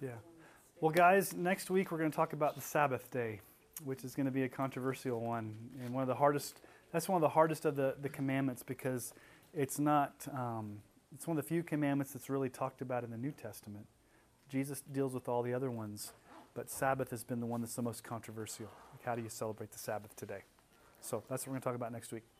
don't. Like yeah. Well, guys, next week we're going to talk about the Sabbath day, which is going to be a controversial one and one of the hardest. That's one of the hardest of the, the commandments because it's not, um, it's one of the few commandments that's really talked about in the New Testament. Jesus deals with all the other ones, but Sabbath has been the one that's the most controversial. Like, how do you celebrate the Sabbath today? So that's what we're going to talk about next week.